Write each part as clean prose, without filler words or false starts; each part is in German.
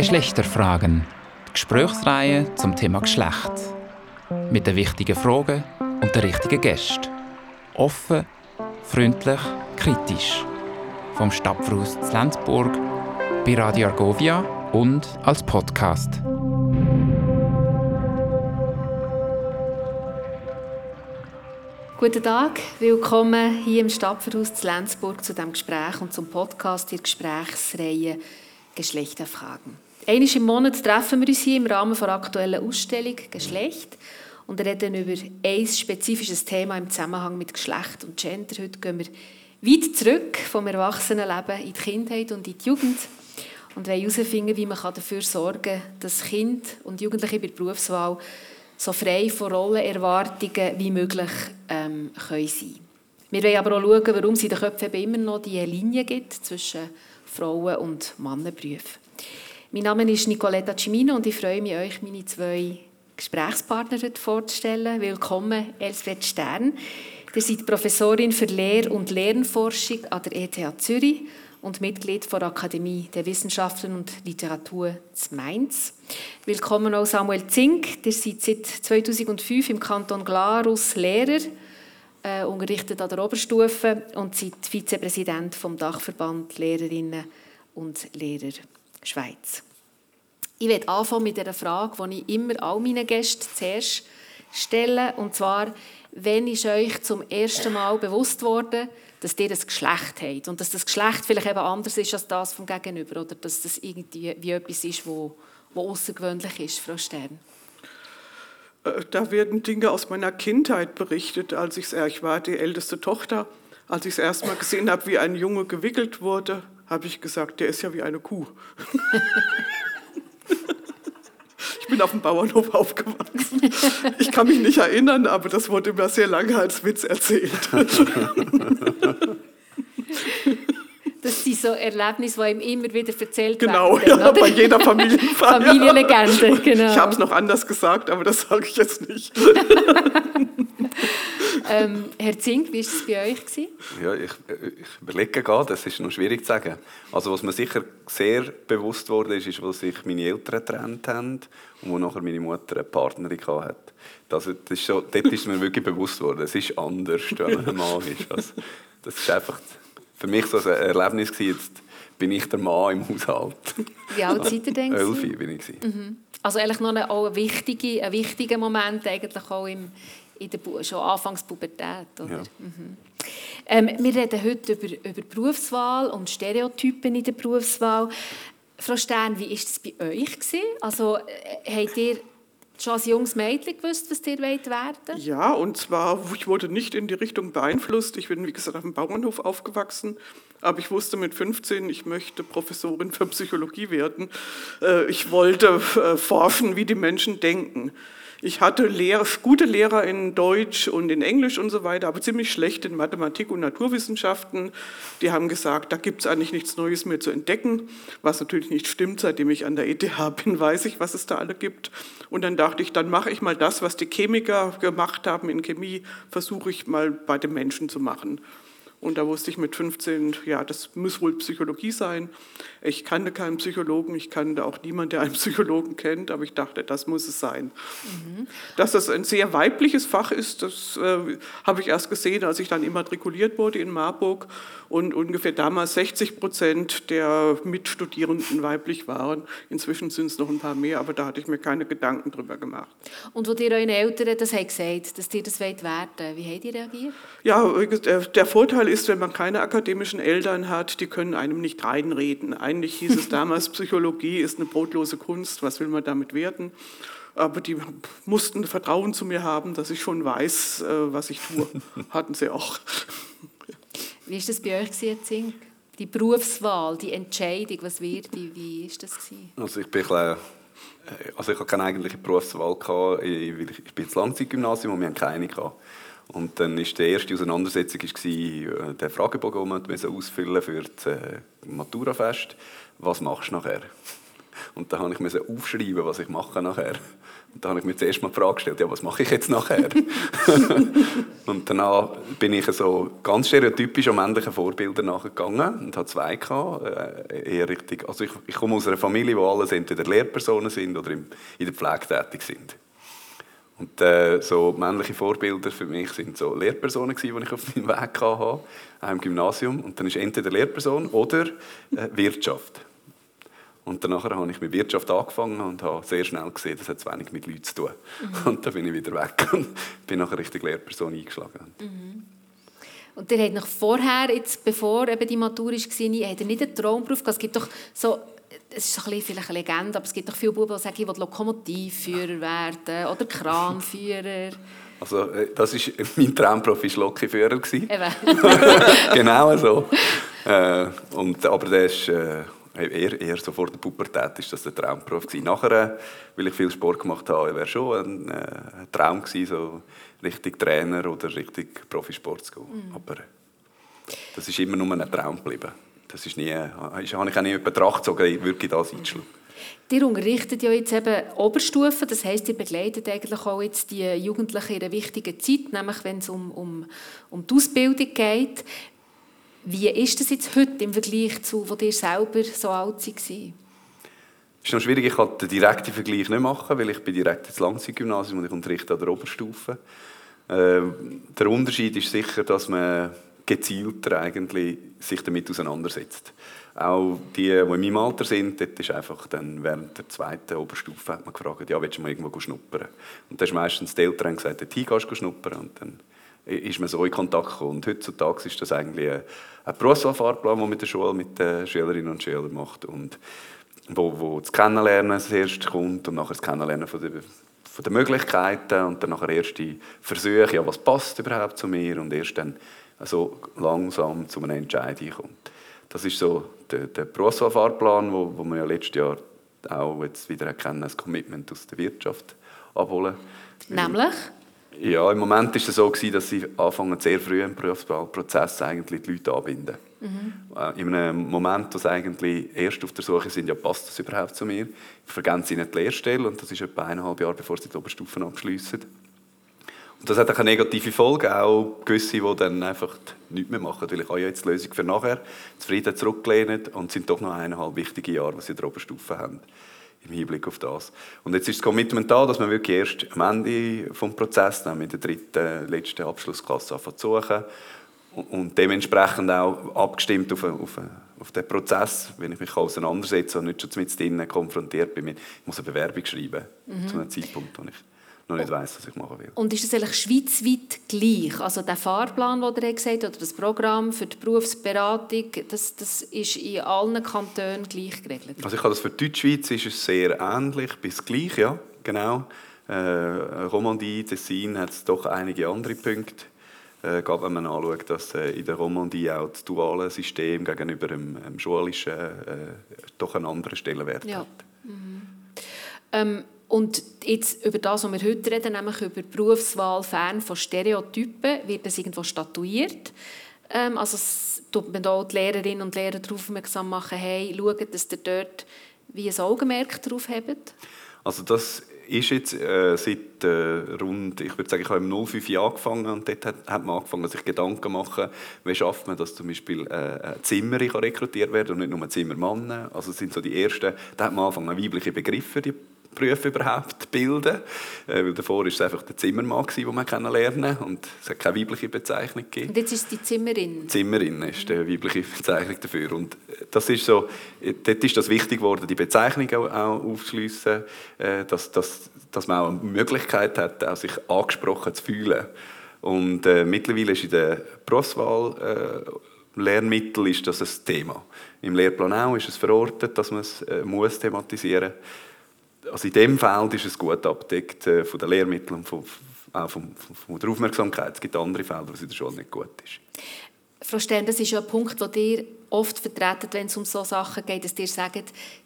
Geschlechterfragen, die Gesprächsreihe zum Thema Geschlecht. Mit den wichtigen Fragen und den richtigen Gästen. Offen, freundlich, kritisch. Vom Stapfhaus Lenzburg, bei Radio Argovia und als Podcast. Guten Tag, willkommen hier im Stapfhaus Lenzburg zu diesem Gespräch und zum Podcast der Gesprächsreihe Geschlechterfragen. Einmal im Monat treffen wir uns hier im Rahmen der aktuellen Ausstellung «Geschlecht» und reden über ein spezifisches Thema im Zusammenhang mit Geschlecht und Gender. Heute gehen wir weit zurück vom Erwachsenenleben in die Kindheit und in die Jugend und wollen herausfinden, wie man dafür sorgen kann, dass Kinder und Jugendliche bei der Berufswahl so frei von Rollenerwartungen wie möglich können sein. Wir wollen aber auch schauen, warum es in den Köpfen immer noch diese Linie gibt zwischen Frauen- und Männerberufen. Mein Name ist Nicoletta Cimino und ich freue mich, euch meine zwei Gesprächspartner heute vorzustellen. Willkommen, Elsbeth Stern. Ihr seid Professorin für Lehr- und Lernforschung an der ETH Zürich und Mitglied der Akademie der Wissenschaften und Literatur zu Mainz. Willkommen auch Samuel Zink. Ihr seid seit 2005 im Kanton Glarus Lehrer, unterrichtet an der Oberstufe und seid Vizepräsident vom Dachverband Lehrerinnen und Lehrer Schweiz. Ich werde anfangen mit einer Frage, die ich immer all meinen Gästen zuerst stelle, und zwar: Wann ist euch zum ersten Mal bewusst worden, dass ihr ein Geschlecht habt und dass das Geschlecht vielleicht eben anders ist als das vom Gegenüber, oder dass das irgendwie wie etwas ist, was außergewöhnlich ist, Frau Stern? Da werden Dinge aus meiner Kindheit berichtet. Ich war die älteste Tochter. Als ich es erst mal gesehen habe, wie ein Junge gewickelt wurde, habe ich gesagt, der ist ja wie eine Kuh. Ich bin auf dem Bauernhof aufgewachsen. Ich kann mich nicht erinnern, aber das wurde mir sehr lange als Witz erzählt. Das sind so Erlebnisse, die ihm immer wieder erzählt werden. Genau, ja, bei jeder Familienfeier. Familienlegende, genau. Ich habe es noch anders gesagt, aber das sage ich jetzt nicht. Herr Zink, wie war es bei euch? Ja, ich überlege gerade, das ist noch schwierig zu sagen. Also, was mir sicher sehr bewusst wurde, ist, als sich meine Eltern getrennt haben und wo nachher meine Mutter eine Partnerin hatte. Dort ist mir wirklich bewusst worden, es ist anders, wenn man ein Mann ist. Also, das ist einfach für mich so ein Erlebnis gewesen, jetzt bin ich der Mann im Haushalt. Wie alt seid ihr denn? 11 bin ich. Mhm. Also eigentlich noch ein wichtiger Moment eigentlich auch schon anfangs Pubertät, oder? Ja. Mhm. Wir reden heute über Berufswahl und Stereotypen in der Berufswahl. Frau Stern, wie war das bei euch gewesen? Also, habt ihr schon als junges Mädchen gewusst, was ihr werden wollt? Ja, und zwar, ich wurde nicht in die Richtung beeinflusst. Ich bin, wie gesagt, auf dem Bauernhof aufgewachsen. Aber ich wusste mit 15, ich möchte Professorin für Psychologie werden. Ich wollte forschen, wie die Menschen denken. Ich hatte gute Lehrer in Deutsch und in Englisch und so weiter, aber ziemlich schlecht in Mathematik und Naturwissenschaften. Die haben gesagt, da gibt es eigentlich nichts Neues mehr zu entdecken, was natürlich nicht stimmt. Seitdem ich an der ETH bin, weiß ich, was es da alle gibt. Und dann dachte ich, dann mache ich mal das, was die Chemiker gemacht haben in Chemie, versuche ich mal bei den Menschen zu machen. Und da wusste ich mit 15, ja, das muss wohl Psychologie sein. Ich kannte keinen Psychologen, ich kannte auch niemanden, der einen Psychologen kennt, aber ich dachte, das muss es sein. Mhm. Dass das ein sehr weibliches Fach ist, das habe ich erst gesehen, als ich dann immatrikuliert wurde in Marburg und ungefähr damals 60% der Mitstudierenden weiblich waren. Inzwischen sind es noch ein paar mehr, aber da hatte ich mir keine Gedanken drüber gemacht. Und wo dir eure Eltern das haben gesagt, dass die das werden wollen, wie haben die reagiert? Ja, der Vorteil ist, wenn man keine akademischen Eltern hat, die können einem nicht reinreden. Eigentlich hieß es damals, Psychologie ist eine brotlose Kunst, was will man damit werden? Aber die mussten Vertrauen zu mir haben, dass ich schon weiß, was ich tue. Hatten sie auch. Wie war das bei euch, Herr Zink? Die Berufswahl, die Entscheidung, was wird die? Wie war das? Also ich hatte keine eigentliche Berufswahl, weil ich bin ins Langzeitgymnasium und wir haben keine. Und dann war die erste Auseinandersetzung der Fragebogen, den man ausfüllen musste für das Maturafest. Was machst du nachher? Und da musste ich aufschreiben, was ich mache nachher. Und da habe ich mir zuerst mal die Frage gestellt, ja, was mache ich jetzt nachher? Und danach bin ich so ganz stereotypisch an männlichen Vorbildern nachgegangen und hatte zwei gehabt. Eher richtig. Also ich komme aus einer Familie, wo alles entweder Lehrpersonen sind oder in der Pflege tätig sind. Und so männliche Vorbilder für mich waren so Lehrpersonen, die ich auf meinem Weg hatte, auch im Gymnasium. Und dann ist entweder Lehrperson oder Wirtschaft. Und danach habe ich mit Wirtschaft angefangen und habe sehr schnell gesehen, das hat zu wenig mit Leuten zu tun. Mhm. Und dann bin ich wieder weg und bin nachher richtig Lehrperson eingeschlagen. Mhm. Und ihr habt noch vorher, jetzt, bevor eben die Matur war, habt ihr nicht einen Traumberuf gehabt? Es gibt doch so... Es ist ein bisschen, vielleicht eine Legende, aber es gibt doch viele Buben, die sagen, ich will Lokomotivführer werden oder Kranführer. Also, das ist, mein Traumberuf war Lokführer. Genau so. Aber das ist eher so vor der Pubertät ist das der Traumberuf gewesen. Nachher, weil ich viel Sport gemacht habe, wäre schon ein Traum gewesen, so richtig Trainer oder richtig Profisport zu gehen. Mhm. Aber das ist immer nur ein Traum geblieben. Das habe ich auch nie in Betracht gezogen, wirklich das einzuschlagen. Ihr unterrichtet ja jetzt eben Oberstufen, das heisst, ihr begleitet eigentlich auch jetzt die Jugendlichen in einer wichtigen Zeit, nämlich wenn es um die Ausbildung geht. Wie ist das jetzt heute im Vergleich zu, als ihr selber so alt warst? Es ist noch schwierig, ich kann den direkten Vergleich nicht machen, weil ich bin direkt ins Langzeitgymnasium und ich unterrichte an der Oberstufe. Der Unterschied ist sicher, dass man gezielter eigentlich sich damit auseinandersetzt. Auch die in meinem Alter sind, dort ist einfach dann während der zweiten Oberstufe hat man gefragt, ja, willst du mal irgendwo schnuppern? Und dann ist meistens die Eltern gesagt, dorthin gehst du schnuppern. Und dann ist man so in Kontakt gekommen. Und heutzutage ist das eigentlich ein Berufswahlfahrplan, den man mit den Schülerinnen und Schülern macht. Und wo das Kennenlernen zuerst kommt und nachher das Kennenlernen von den Möglichkeiten und dann nachher erste Versuche, ja, was passt überhaupt zu mir? Und erst dann also langsam zu einer Entscheidung kommt. Das ist so der Berufswahlfahrplan, wo man ja letztes Jahr auch jetzt wieder erkennen, das Commitment aus der Wirtschaft abholen. Nämlich? Ja, im Moment war es so, dass sie anfangen, sehr früh im Berufswahlprozess eigentlich die Leute anbinden. Mhm. In einem Moment, wo sie eigentlich erst auf der Suche sind, ja, passt das überhaupt zu mir? Vergeben sie ihnen die Lehrstelle und das ist etwa 1,5 Jahre, bevor sie die Oberstufen abschliessen. Und das hat auch eine negative Folge, auch gewisse, die dann einfach nichts mehr machen. Weil ich habe ja jetzt die Lösung für nachher, zufrieden zurückgelehnt und sind doch noch 1,5 wichtige Jahre, die sie in der Oberstufe haben, im Hinblick auf das. Und jetzt ist das Commitment da, dass man wirklich erst am Ende des Prozesses, nämlich in der dritten, letzten Abschlussklasse, anfängt zu suchen. Und dementsprechend auch abgestimmt auf den Prozess, wenn ich mich auseinandersetze und nicht schon mit drinnen konfrontiert bin. Ich muss eine Bewerbung schreiben, zu einem Zeitpunkt, wo ich noch nicht weiss, was ich machen will. Und ist das eigentlich schweizweit gleich? Also der Fahrplan, den ihr gesagt habt, oder das Programm für die Berufsberatung, das ist in allen Kantonen gleich geregelt? Also ich habe das für die Deutschschweiz, ist es sehr ähnlich, bis gleich, ja, genau. Romandie, Tessin hat es doch einige andere Punkte. Gerade wenn man anschaut, dass in der Romandie auch das duale System gegenüber dem schulischen doch einen anderen Stellenwert hat. Mhm. Und jetzt über das, was wir heute reden, nämlich über die Berufswahl fern von Stereotypen, wird das irgendwo statuiert. Also tut man auch die Lehrerinnen und Lehrer darauf aufmerksam machen, hey, schaut, dass ihr dort wie ein Augenmerk drauf habt? Also das ist jetzt seit rund, ich würde sagen, ich habe im 05 Jahr angefangen und dort hat man angefangen, sich Gedanken zu machen, wie schafft man, dass zum Beispiel Zimmerer rekrutiert werden und nicht nur Zimmermannen. Also das sind so die ersten, da hat man angefangen, weibliche Begriffe die Berufe überhaupt bilden. Weil davor war es einfach der Zimmermann, den man kennenlernen konnte. Und es hat keine weibliche Bezeichnung gegeben. Und jetzt ist es die Zimmerin? Zimmerin ist die weibliche Bezeichnung dafür. Und das ist so, dort ist das wichtig geworden, die Bezeichnung auch aufzuschliessen, dass man auch eine Möglichkeit hat, auch sich angesprochen zu fühlen. Und mittlerweile ist in der Berufswahl Lehrmittel ist das ein Thema. Im Lehrplan auch ist es verortet, dass man es thematisieren muss. Also in diesem Feld ist es gut abgedeckt von den Lehrmitteln und auch von der Aufmerksamkeit. Es gibt andere Felder, wo es in der Schule nicht gut ist. Frau Stern, das ist ja ein Punkt, den ihr oft vertretet, wenn es um solche Sachen geht, dass ihr sagt,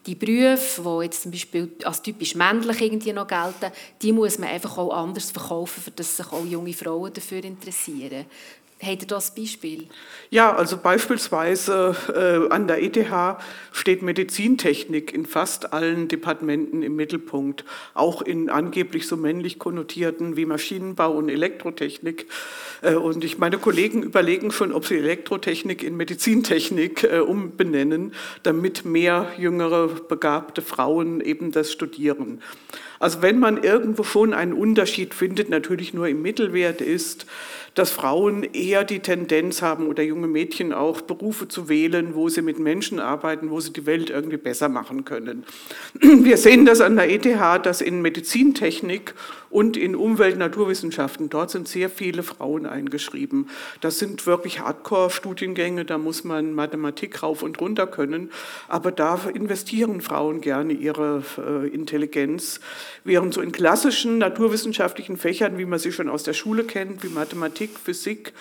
die Berufe, die jetzt zum Beispiel als typisch männlich irgendwie noch gelten, die muss man einfach auch anders verkaufen, damit sich auch junge Frauen dafür interessieren. Habt ihr da ein Beispiel? Ja, also beispielsweise an der ETH steht Medizintechnik in fast allen Departementen im Mittelpunkt, auch in angeblich so männlich konnotierten wie Maschinenbau und Elektrotechnik. Und meine Kollegen überlegen schon, ob sie Elektrotechnik in Medizintechnik umbenennen, damit mehr jüngere, begabte Frauen eben das studieren. Also wenn man irgendwo schon einen Unterschied findet, natürlich nur im Mittelwert ist, dass Frauen eher die Tendenz haben oder junge Mädchen auch Berufe zu wählen, wo sie mit Menschen arbeiten, wo sie die Welt irgendwie besser machen können. Wir sehen das an der ETH, dass in Medizintechnik und in Umwelt- und Naturwissenschaften, dort sind sehr viele Frauen eingeschrieben. Das sind wirklich Hardcore-Studiengänge, da muss man Mathematik rauf und runter können, aber da investieren Frauen gerne ihre Intelligenz. Während so in klassischen naturwissenschaftlichen Fächern, wie man sie schon aus der Schule kennt, wie Mathematik, Physik,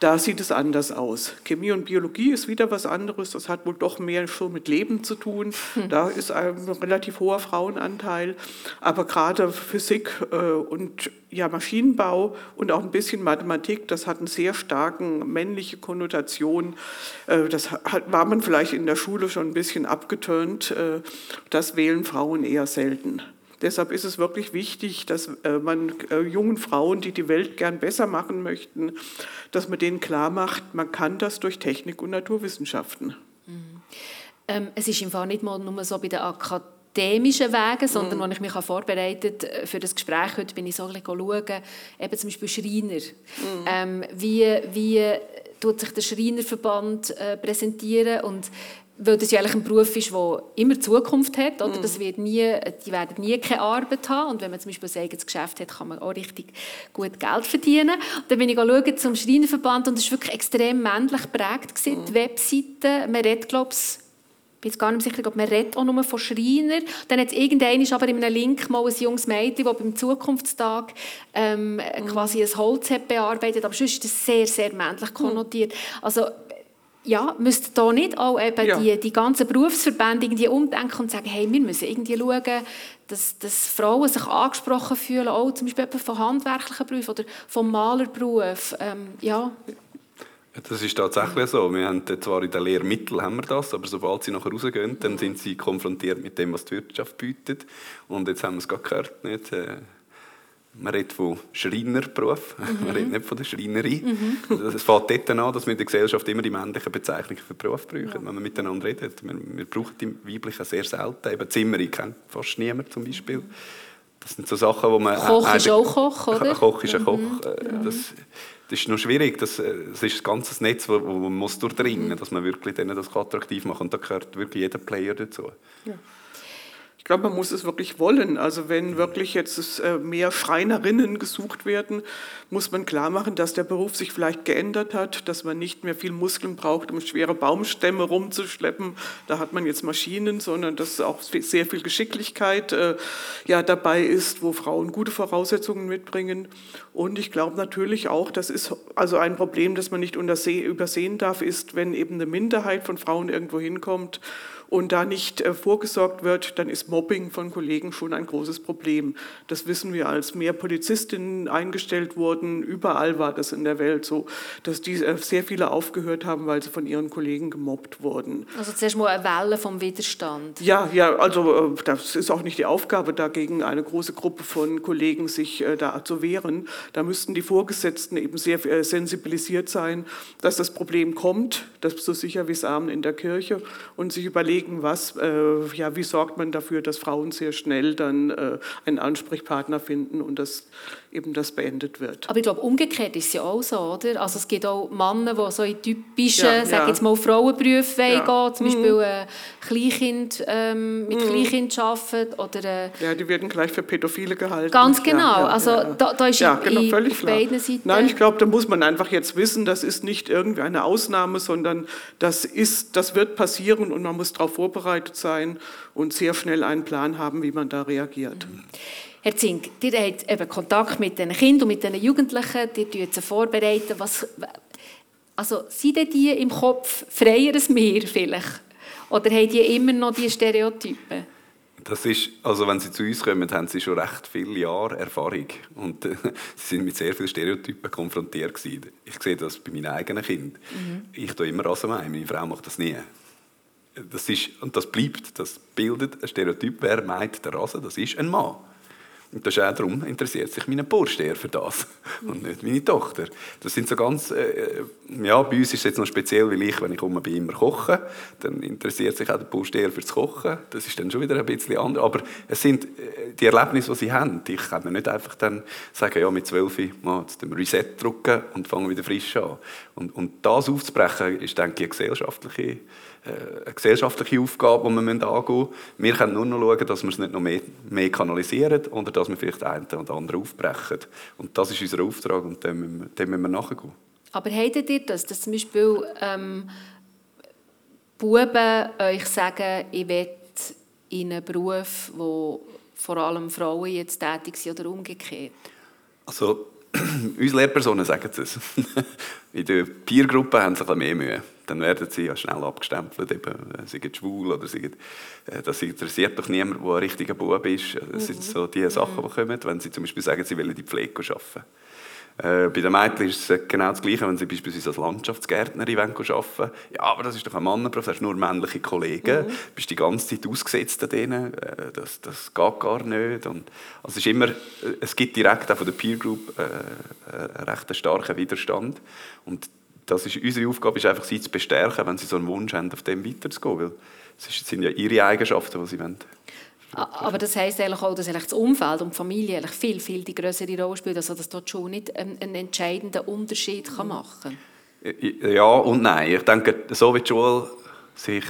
da sieht es anders aus. Chemie und Biologie ist wieder was anderes, das hat wohl doch mehr schon mit Leben zu tun. Da ist ein relativ hoher Frauenanteil, aber gerade Physik und ja, Maschinenbau und auch ein bisschen Mathematik, das hat eine sehr starke männliche Konnotation. Das war man vielleicht in der Schule schon ein bisschen abgeturnt. Das wählen Frauen eher selten. Deshalb ist es wirklich wichtig, dass man jungen Frauen, die die Welt gern besser machen möchten, dass man denen klar macht, man kann das durch Technik und Naturwissenschaften. Mhm. Es ist im Fall nicht mal nur so bei der akademischen Wegen, sondern als ich mich vorbereitet habe für das Gespräch heute, bin ich so ein bisschen schauen, eben zum Beispiel Schreiner. Mhm. Wie tut sich der Schreinerverband präsentieren und weil das ja eigentlich ein Beruf ist, der immer Zukunft hat. Oder? Das wird nie, die werden nie keine Arbeit haben. Und wenn man zum Beispiel ein eigenes Geschäft hat, kann man auch richtig gut Geld verdienen. Und dann bin ich schauen zum Schreinerverband und es war wirklich extrem männlich geprägt. Die Webseite, man redet, glaube ich, ich bin jetzt gar nicht sicher, man redet auch nur von Schreiner. Dann hat es irgendwann aber in einem Link mal ein junges Mädchen, das beim Zukunftstag quasi ein Holz hat bearbeitet. Aber sonst ist das sehr, sehr männlich konnotiert. Also, ja, müssten da nicht auch eben die ganzen Berufsverbände irgendwie umdenken und sagen, hey, wir müssen irgendwie schauen, dass Frauen sich angesprochen fühlen, auch zum Beispiel von handwerklichen Berufen oder vom Malerberuf. Das ist tatsächlich so. Wir haben zwar in den Lehrmitteln haben wir das, aber sobald sie nachher rausgehen, dann sind sie konfrontiert mit dem, was die Wirtschaft bietet. Und jetzt haben wir es gerade gehört, nicht? Man redet von Schreinerberuf, man redet nicht von der Schreinerin. Es fängt dort an, dass wir in der Gesellschaft immer die männlichen Bezeichnungen für Beruf brauchen, wenn man miteinander redet. Wir brauchen die weiblichen sehr selten. Eben Zimmerin kennt fast niemand zum Beispiel. Das sind so Sachen, wo man... Koch ist auch Koch, oder? Koch ist ein Koch. Das ist noch schwierig. Das ist ein ganzes Netz, das man muss durchdringen muss, dass man wirklich denen das attraktiv machen kann. Und da gehört wirklich jeder Player dazu. Ja. Ich glaube, man muss es wirklich wollen. Also wenn wirklich jetzt mehr Schreinerinnen gesucht werden, muss man klar machen, dass der Beruf sich vielleicht geändert hat, dass man nicht mehr viel Muskeln braucht, um schwere Baumstämme rumzuschleppen. Da hat man jetzt Maschinen, sondern dass auch sehr viel Geschicklichkeit dabei ist, wo Frauen gute Voraussetzungen mitbringen. Und ich glaube natürlich auch, das ist also ein Problem, das man nicht übersehen darf, ist, wenn eben eine Minderheit von Frauen irgendwo hinkommt und da nicht vorgesorgt wird, dann ist Mobbing von Kollegen schon ein großes Problem. Das wissen wir, als mehr Polizistinnen eingestellt wurden, überall war das in der Welt so, dass sehr viele aufgehört haben, weil sie von ihren Kollegen gemobbt wurden. Also zuerst mal eine Welle vom Widerstand. Ja, also das ist auch nicht die Aufgabe, dagegen eine große Gruppe von Kollegen sich da zu wehren. Da müssten die Vorgesetzten eben sehr sensibilisiert sein, dass das Problem kommt, das ist so sicher wie das Amen in der Kirche, und sich überlegen, wie sorgt man dafür, dass Frauen sehr schnell dann einen Ansprechpartner finden und dass eben das beendet wird. Aber ich glaube, umgekehrt ist es ja auch so, oder? Also es gibt auch Männer, die so in typischen, sag jetzt mal, Frauenberufe gehen, zum Beispiel Kleinkind, mit Kleinkind arbeiten oder... die werden gleich für Pädophile gehalten. Ganz genau, Da ist auf beiden Seiten... Nein, ich glaube, da muss man einfach jetzt wissen, das ist nicht irgendwie eine Ausnahme, sondern das wird passieren und man muss darauf vorbereitet sein und sehr schnell einen Plan haben, wie man da reagiert. Herr Zink, ihr habt eben Kontakt mit den Kindern und mit den Jugendlichen, die tun sie vorbereiten. Also sind die im Kopf freier als wir vielleicht? Oder haben die immer noch diese Stereotypen? Das ist, also wenn Sie zu uns kommen, haben Sie schon recht viele Jahre Erfahrung. Und Sie sind mit sehr vielen Stereotypen konfrontiert gewesen. Ich sehe das bei meinen eigenen Kindern. Mhm. Ich tue immer Rasenmähen, meine Frau macht das nie. Das ist, und das bleibt, das bildet ein Stereotyp. Wer meint den Rasen? Das ist ein Mann. Und das ist auch darum, interessiert sich mein Bursche eher für das und nicht meine Tochter. Das sind so ganz, ja, bei uns ist es jetzt noch speziell, weil ich, wenn ich komme, bin immer kochen. Dann interessiert sich auch der Bursche eher fürs Kochen. Das ist dann schon wieder ein bisschen anders. Aber es sind die Erlebnisse, die sie haben. Ich kann mir nicht einfach dann sagen, ja, mit 12 mal den Reset drücken und fangen wieder frisch an. Und das aufzubrechen, ist, denke ich, eine gesellschaftliche Aufgabe, die wir angehen müssen. Wir können nur noch schauen, dass wir es nicht noch mehr kanalisieren oder dass wir vielleicht einen oder anderen aufbrechen. Und das ist unser Auftrag und dem müssen wir nachgehen. Aber hättet ihr das, dass zum Beispiel Buben euch sagen, ich will in einen Beruf, wo vor allem Frauen jetzt tätig sind oder umgekehrt? Also, unsere Lehrpersonen sagen es. In der Peergruppe haben sie ein bisschen mehr Mühe. Dann werden sie ja schnell abgestempelt, eben, sie sind schwul oder das interessiert doch niemand, der ein richtiger Bub ist. Das sind so die Sachen, die kommen, wenn sie zum Beispiel sagen, sie wollen in die Pflege arbeiten. Bei den Mädchen ist es genau das Gleiche, wenn sie beispielsweise als Landschaftsgärtnerin arbeiten wollen. Ja, aber das ist doch ein Mannenberuf, du hast nur männliche Kollegen, du bist die ganze Zeit ausgesetzt an denen, das geht gar nicht. Und, also es gibt direkt auch von der Peer Group einen recht starken Widerstand. Und das ist, unsere Aufgabe ist einfach, sie zu bestärken, wenn sie so einen Wunsch haben, auf dem weiterzugehen. Weil es sind ja ihre Eigenschaften, die sie wollen. Aber das heisst eigentlich auch, dass eigentlich das Umfeld und die Familie eigentlich viel die grössere Rolle spielt, also dass dort schon nicht einen entscheidenden Unterschied machen kann. Ja und nein. Ich denke, so wie die Schule sich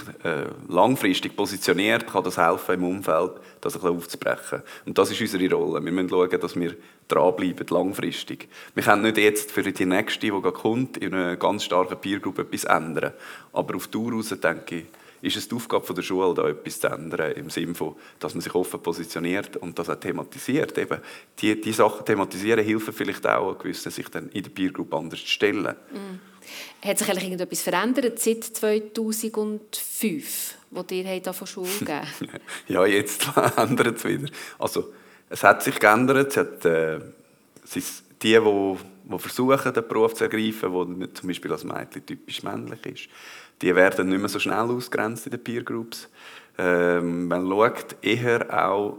langfristig positioniert, kann das helfen, im Umfeld das ein bisschen aufzubrechen. Und das ist unsere Rolle. Wir müssen schauen, dass wir dranbleiben, langfristig. Wir können nicht jetzt für die Nächste, die gerade kommt, in einer ganz starken Peergruppe etwas ändern. Aber auf die Dauer raus, denke ich, ist es die Aufgabe der Schule, da etwas zu ändern, im Sinne von, dass man sich offen positioniert und das auch thematisiert. Eben, die Sachen thematisieren helfen vielleicht auch, sich dann in der Peergroup anders zu stellen. Mm. Hat sich eigentlich irgendetwas verändert seit 2005, wo ihr von Schule gegeben habt? Ja, jetzt ändert es wieder. Also, es hat sich geändert. Es hat, die versuchen, den Beruf zu ergreifen, der nicht zum Beispiel als Mädchen typisch männlich ist. Die werden nicht mehr so schnell ausgrenzt in den Peergroups. Man schaut eher auch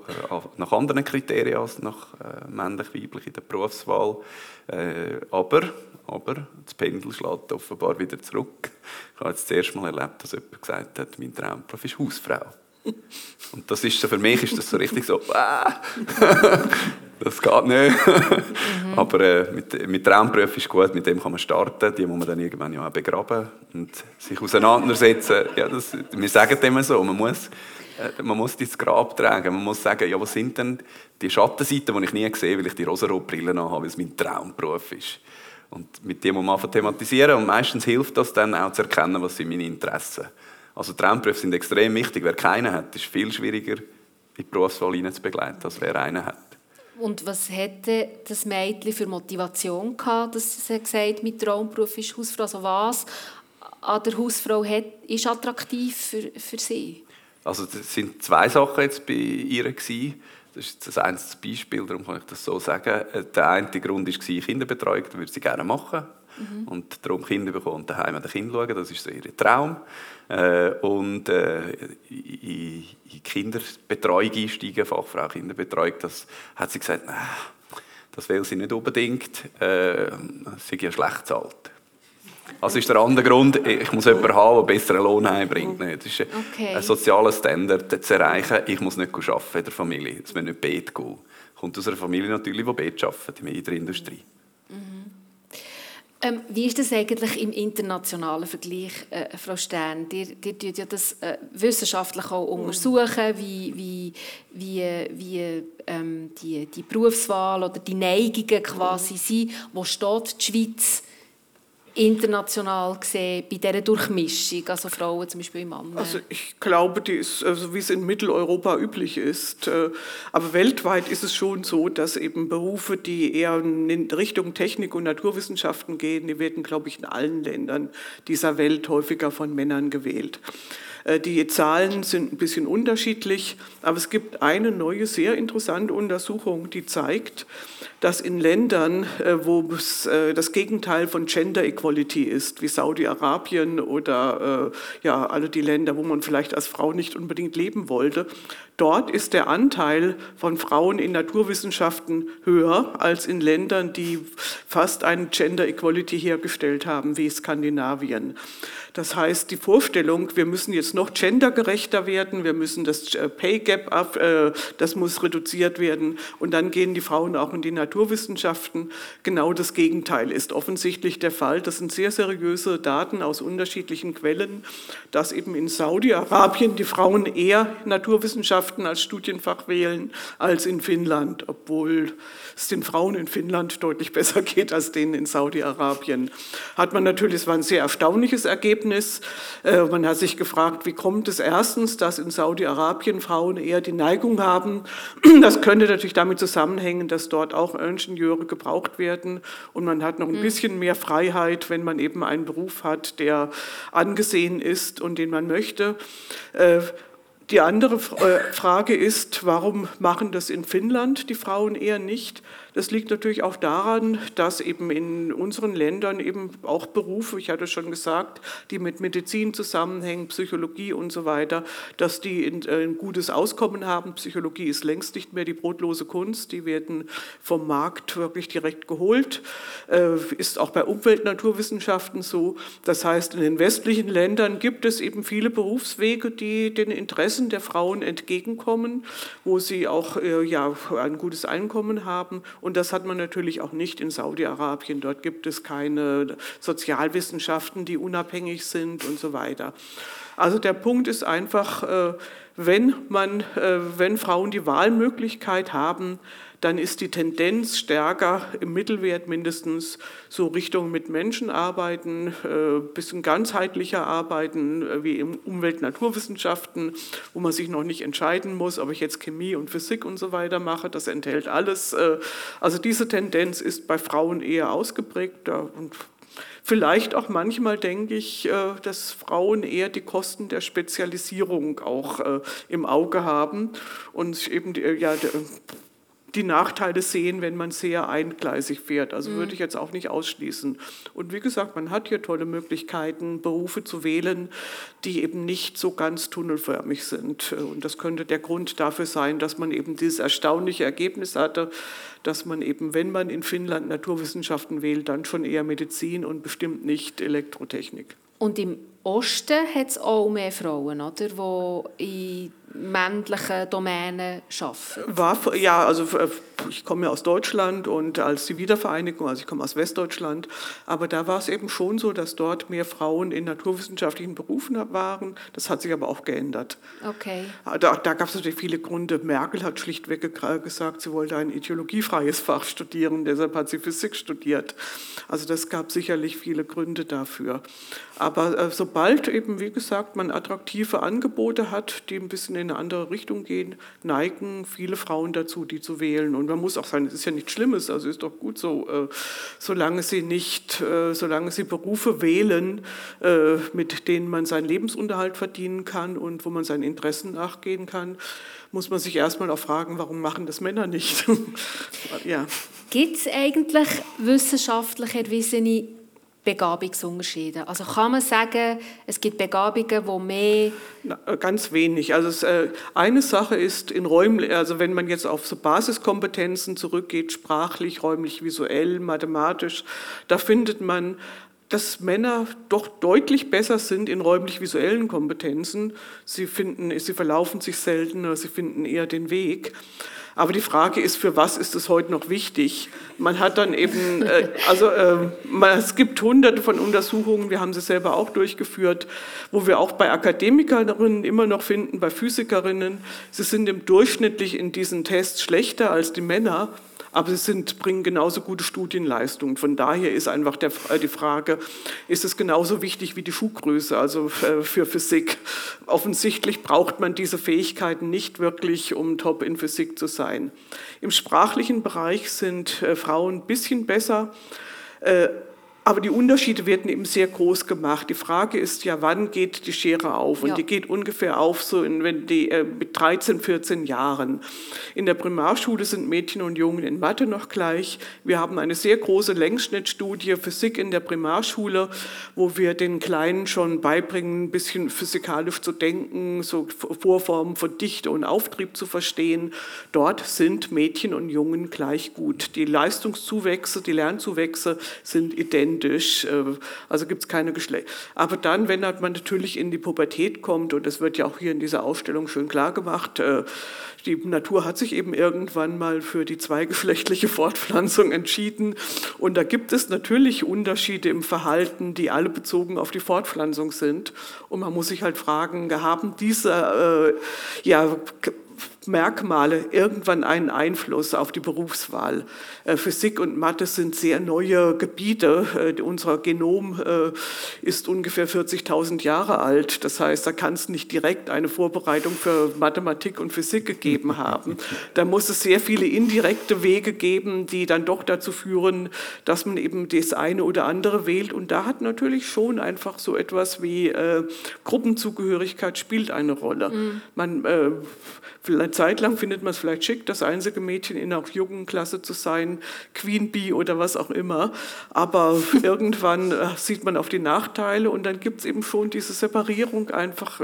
nach anderen Kriterien als nach männlich-weiblich in der Berufswahl. Aber das Pendel schlägt offenbar wieder zurück. Ich habe jetzt das erste Mal erlebt, dass jemand gesagt hat, mein Traumberuf ist Hausfrau. Und das ist so, für mich ist das so richtig so, das geht nicht. Aber mit Traumberufen ist gut, mit dem kann man starten. Die muss man dann irgendwann ja auch begraben und sich auseinandersetzen. Ja, wir sagen dem so, man muss das Grab tragen. Man muss sagen, ja, was sind denn die Schattenseiten, die ich nie sehe, weil ich die rosa-rote Brille habe, weil es mein Traumberuf ist. Und mit dem muss man thematisieren und meistens hilft das dann auch zu erkennen, was sind meine Interessen. Also Traumberufe sind extrem wichtig. Wer keinen hat, ist viel schwieriger, in die Berufswahl hineinzubegleiten, als wer einen hat. Und was hätte das Mädchen für Motivation gehabt, dass sie gesagt hat, mein Traumberuf ist Hausfrau? Also was an der Hausfrau ist attraktiv für sie? Also das sind zwei Sachen jetzt bei ihr gewesen. Das ist das einzige Beispiel, darum kann ich das so sagen. Der eine Grund war Kinderbetreuung, das würde sie gerne machen. Und darum Kinder bekommen und daheim an den Kindern schauen, das ist so ihr Traum. Und in Kinderbetreuung einsteigen, Fachfrau Kinderbetreuung, das hat sie gesagt, nein, das will sie nicht unbedingt, sie ist ja schlecht bezahlt. Also ist der andere Grund, ich muss jemanden haben, der einen besseren Lohn heimbringt. Das ist ein sozialer Standard zu erreichen, ich muss nicht arbeiten in der Familie, es muss nicht Bett gehen. Kommt aus einer Familie natürlich, die Bett arbeitet, in der Industrie. Wie ist das eigentlich im internationalen Vergleich, Frau Stern? Ihr tut ja das wissenschaftlich auch untersuchen, wie die Berufswahl oder die Neigungen quasi sind. Wo steht die Schweiz international gesehen bei dieser Durchmischung, also Frauen zum Beispiel im Mann? Also ich glaube, die ist, also wie es in Mitteleuropa üblich ist, aber weltweit ist es schon so, dass eben Berufe, die eher in Richtung Technik und Naturwissenschaften gehen, die werden, glaube ich, in allen Ländern dieser Welt häufiger von Männern gewählt. Die Zahlen sind ein bisschen unterschiedlich, aber es gibt eine neue, sehr interessante Untersuchung, die zeigt, dass in Ländern, wo es das Gegenteil von Gender Equality ist, wie Saudi-Arabien oder ja, alle die Länder, wo man vielleicht als Frau nicht unbedingt leben wollte, dort ist der Anteil von Frauen in Naturwissenschaften höher als in Ländern, die fast eine Gender Equality hergestellt haben, wie Skandinavien. Das heißt, die Vorstellung, wir müssen jetzt noch gendergerechter werden, wir müssen das Pay Gap ab, das muss reduziert werden und dann gehen die Frauen auch in die Naturwissenschaften. Genau das Gegenteil ist offensichtlich der Fall. Das sind sehr seriöse Daten aus unterschiedlichen Quellen, dass eben in Saudi-Arabien die Frauen eher Naturwissenschaften als Studienfach wählen als in Finnland, obwohl es den Frauen in Finnland deutlich besser geht als denen in Saudi-Arabien. Hat man natürlich, es war ein sehr erstaunliches Ergebnis. Man hat sich gefragt, wie kommt es erstens, dass in Saudi-Arabien Frauen eher die Neigung haben. Das könnte natürlich damit zusammenhängen, dass dort auch Ingenieure gebraucht werden und man hat noch ein bisschen mehr Freiheit, wenn man eben einen Beruf hat, der angesehen ist und den man möchte. Die andere Frage ist, warum machen das in Finnland die Frauen eher nicht? Das liegt natürlich auch daran, dass eben in unseren Ländern eben auch Berufe, ich hatte schon gesagt, die mit Medizin zusammenhängen, Psychologie und so weiter, dass die ein gutes Auskommen haben. Psychologie ist längst nicht mehr die brotlose Kunst, die werden vom Markt wirklich direkt geholt. Ist auch bei Umwelt-Naturwissenschaften so. Das heißt, in den westlichen Ländern gibt es eben viele Berufswege, die den Interessen der Frauen entgegenkommen, wo sie auch ja, ein gutes Einkommen haben. Und das hat man natürlich auch nicht in Saudi-Arabien. Dort gibt es keine Sozialwissenschaften, die unabhängig sind und so weiter. Also der Punkt ist einfach, wenn Frauen die Wahlmöglichkeit haben, dann ist die Tendenz stärker, im Mittelwert mindestens, so Richtung mit Menschen arbeiten, ein bisschen ganzheitlicher arbeiten, wie in Umwelt-Naturwissenschaften, wo man sich noch nicht entscheiden muss, ob ich jetzt Chemie und Physik und so weiter mache, das enthält alles. Also diese Tendenz ist bei Frauen eher ausgeprägt und vielleicht auch manchmal denke ich, dass Frauen eher die Kosten der Spezialisierung auch im Auge haben und eben ja, die Nachteile sehen, wenn man sehr eingleisig fährt. Also würde ich jetzt auch nicht ausschließen. Und wie gesagt, man hat hier tolle Möglichkeiten, Berufe zu wählen, die eben nicht so ganz tunnelförmig sind. Und das könnte der Grund dafür sein, dass man eben dieses erstaunliche Ergebnis hatte, dass man eben, wenn man in Finnland Naturwissenschaften wählt, dann schon eher Medizin und bestimmt nicht Elektrotechnik. Und im Osten hat es auch mehr Frauen, oder, die in männlichen Domänen arbeiten. Ja, also ich komme ja aus Deutschland und als die Wiedervereinigung, also ich komme aus Westdeutschland, aber da war es eben schon so, dass dort mehr Frauen in naturwissenschaftlichen Berufen waren. Das hat sich aber auch geändert. Okay. Da gab es natürlich viele Gründe. Merkel hat schlichtweg gesagt, sie wollte ein ideologiefreies Fach studieren, deshalb hat sie Physik studiert. Also das gab sicherlich viele Gründe dafür. Aber sobald eben, wie gesagt, man attraktive Angebote hat, die ein bisschen in eine andere Richtung gehen, neigen viele Frauen dazu, die zu wählen. Und man muss auch sagen, es ist ja nichts Schlimmes, also ist doch gut so, solange sie Berufe wählen, mit denen man seinen Lebensunterhalt verdienen kann und wo man seinen Interessen nachgehen kann, muss man sich erstmal auch fragen, warum machen das Männer nicht? Ja. Gibt es eigentlich wissenschaftlich erwiesene Begabungsunterschiede? Also kann man sagen, es gibt Begabungen, wo mehr... Na, ganz wenig. Also eine Sache ist, also wenn man jetzt auf so Basiskompetenzen zurückgeht, sprachlich, räumlich, visuell, mathematisch, da findet man, dass Männer doch deutlich besser sind in räumlich-visuellen Kompetenzen. Sie verlaufen sich seltener, sie finden eher den Weg. Aber die Frage ist, für was ist es heute noch wichtig? Man hat dann eben, es gibt hunderte von Untersuchungen, wir haben sie selber auch durchgeführt, wo wir auch bei Akademikerinnen immer noch finden, bei Physikerinnen, sie sind im Durchschnittlich in diesen Tests schlechter als die Männer, aber sie bringen genauso gute Studienleistungen. Von daher ist einfach die Frage, ist es genauso wichtig wie die Schuhgröße, also für Physik? Offensichtlich braucht man diese Fähigkeiten nicht wirklich, um top in Physik zu sein. Im sprachlichen Bereich sind Frauen ein bisschen besser, aber die Unterschiede werden eben sehr groß gemacht. Die Frage ist ja, wann geht die Schere auf? Und die geht ungefähr auf so mit 13, 14 Jahren. In der Primarschule sind Mädchen und Jungen in Mathe noch gleich. Wir haben eine sehr große Längsschnittstudie Physik in der Primarschule, wo wir den Kleinen schon beibringen, ein bisschen physikalisch zu denken, so Vorformen von Dichte und Auftrieb zu verstehen. Dort sind Mädchen und Jungen gleich gut. Die Leistungszuwächse, die Lernzuwächse sind identisch. Also gibt es keine Geschlecht. Aber dann, wenn man natürlich in die Pubertät kommt, und das wird ja auch hier in dieser Ausstellung schön klar gemacht, die Natur hat sich eben irgendwann mal für die zweigeschlechtliche Fortpflanzung entschieden. Und da gibt es natürlich Unterschiede im Verhalten, die alle bezogen auf die Fortpflanzung sind. Und man muss sich halt fragen, haben diese Merkmale irgendwann einen Einfluss auf die Berufswahl. Physik und Mathe sind sehr neue Gebiete. Unser Genom ist ungefähr 40.000 Jahre alt. Das heißt, da kann es nicht direkt eine Vorbereitung für Mathematik und Physik gegeben haben. Da muss es sehr viele indirekte Wege geben, die dann doch dazu führen, dass man eben das eine oder andere wählt. Und da hat natürlich schon einfach so etwas wie Gruppenzugehörigkeit spielt eine Rolle. Man zeitlang findet man es vielleicht schick, das einzige Mädchen in einer jungen Klasse zu sein, Queen Bee oder was auch immer. Aber irgendwann sieht man auf die Nachteile und dann gibt es eben schon diese Separierung einfach,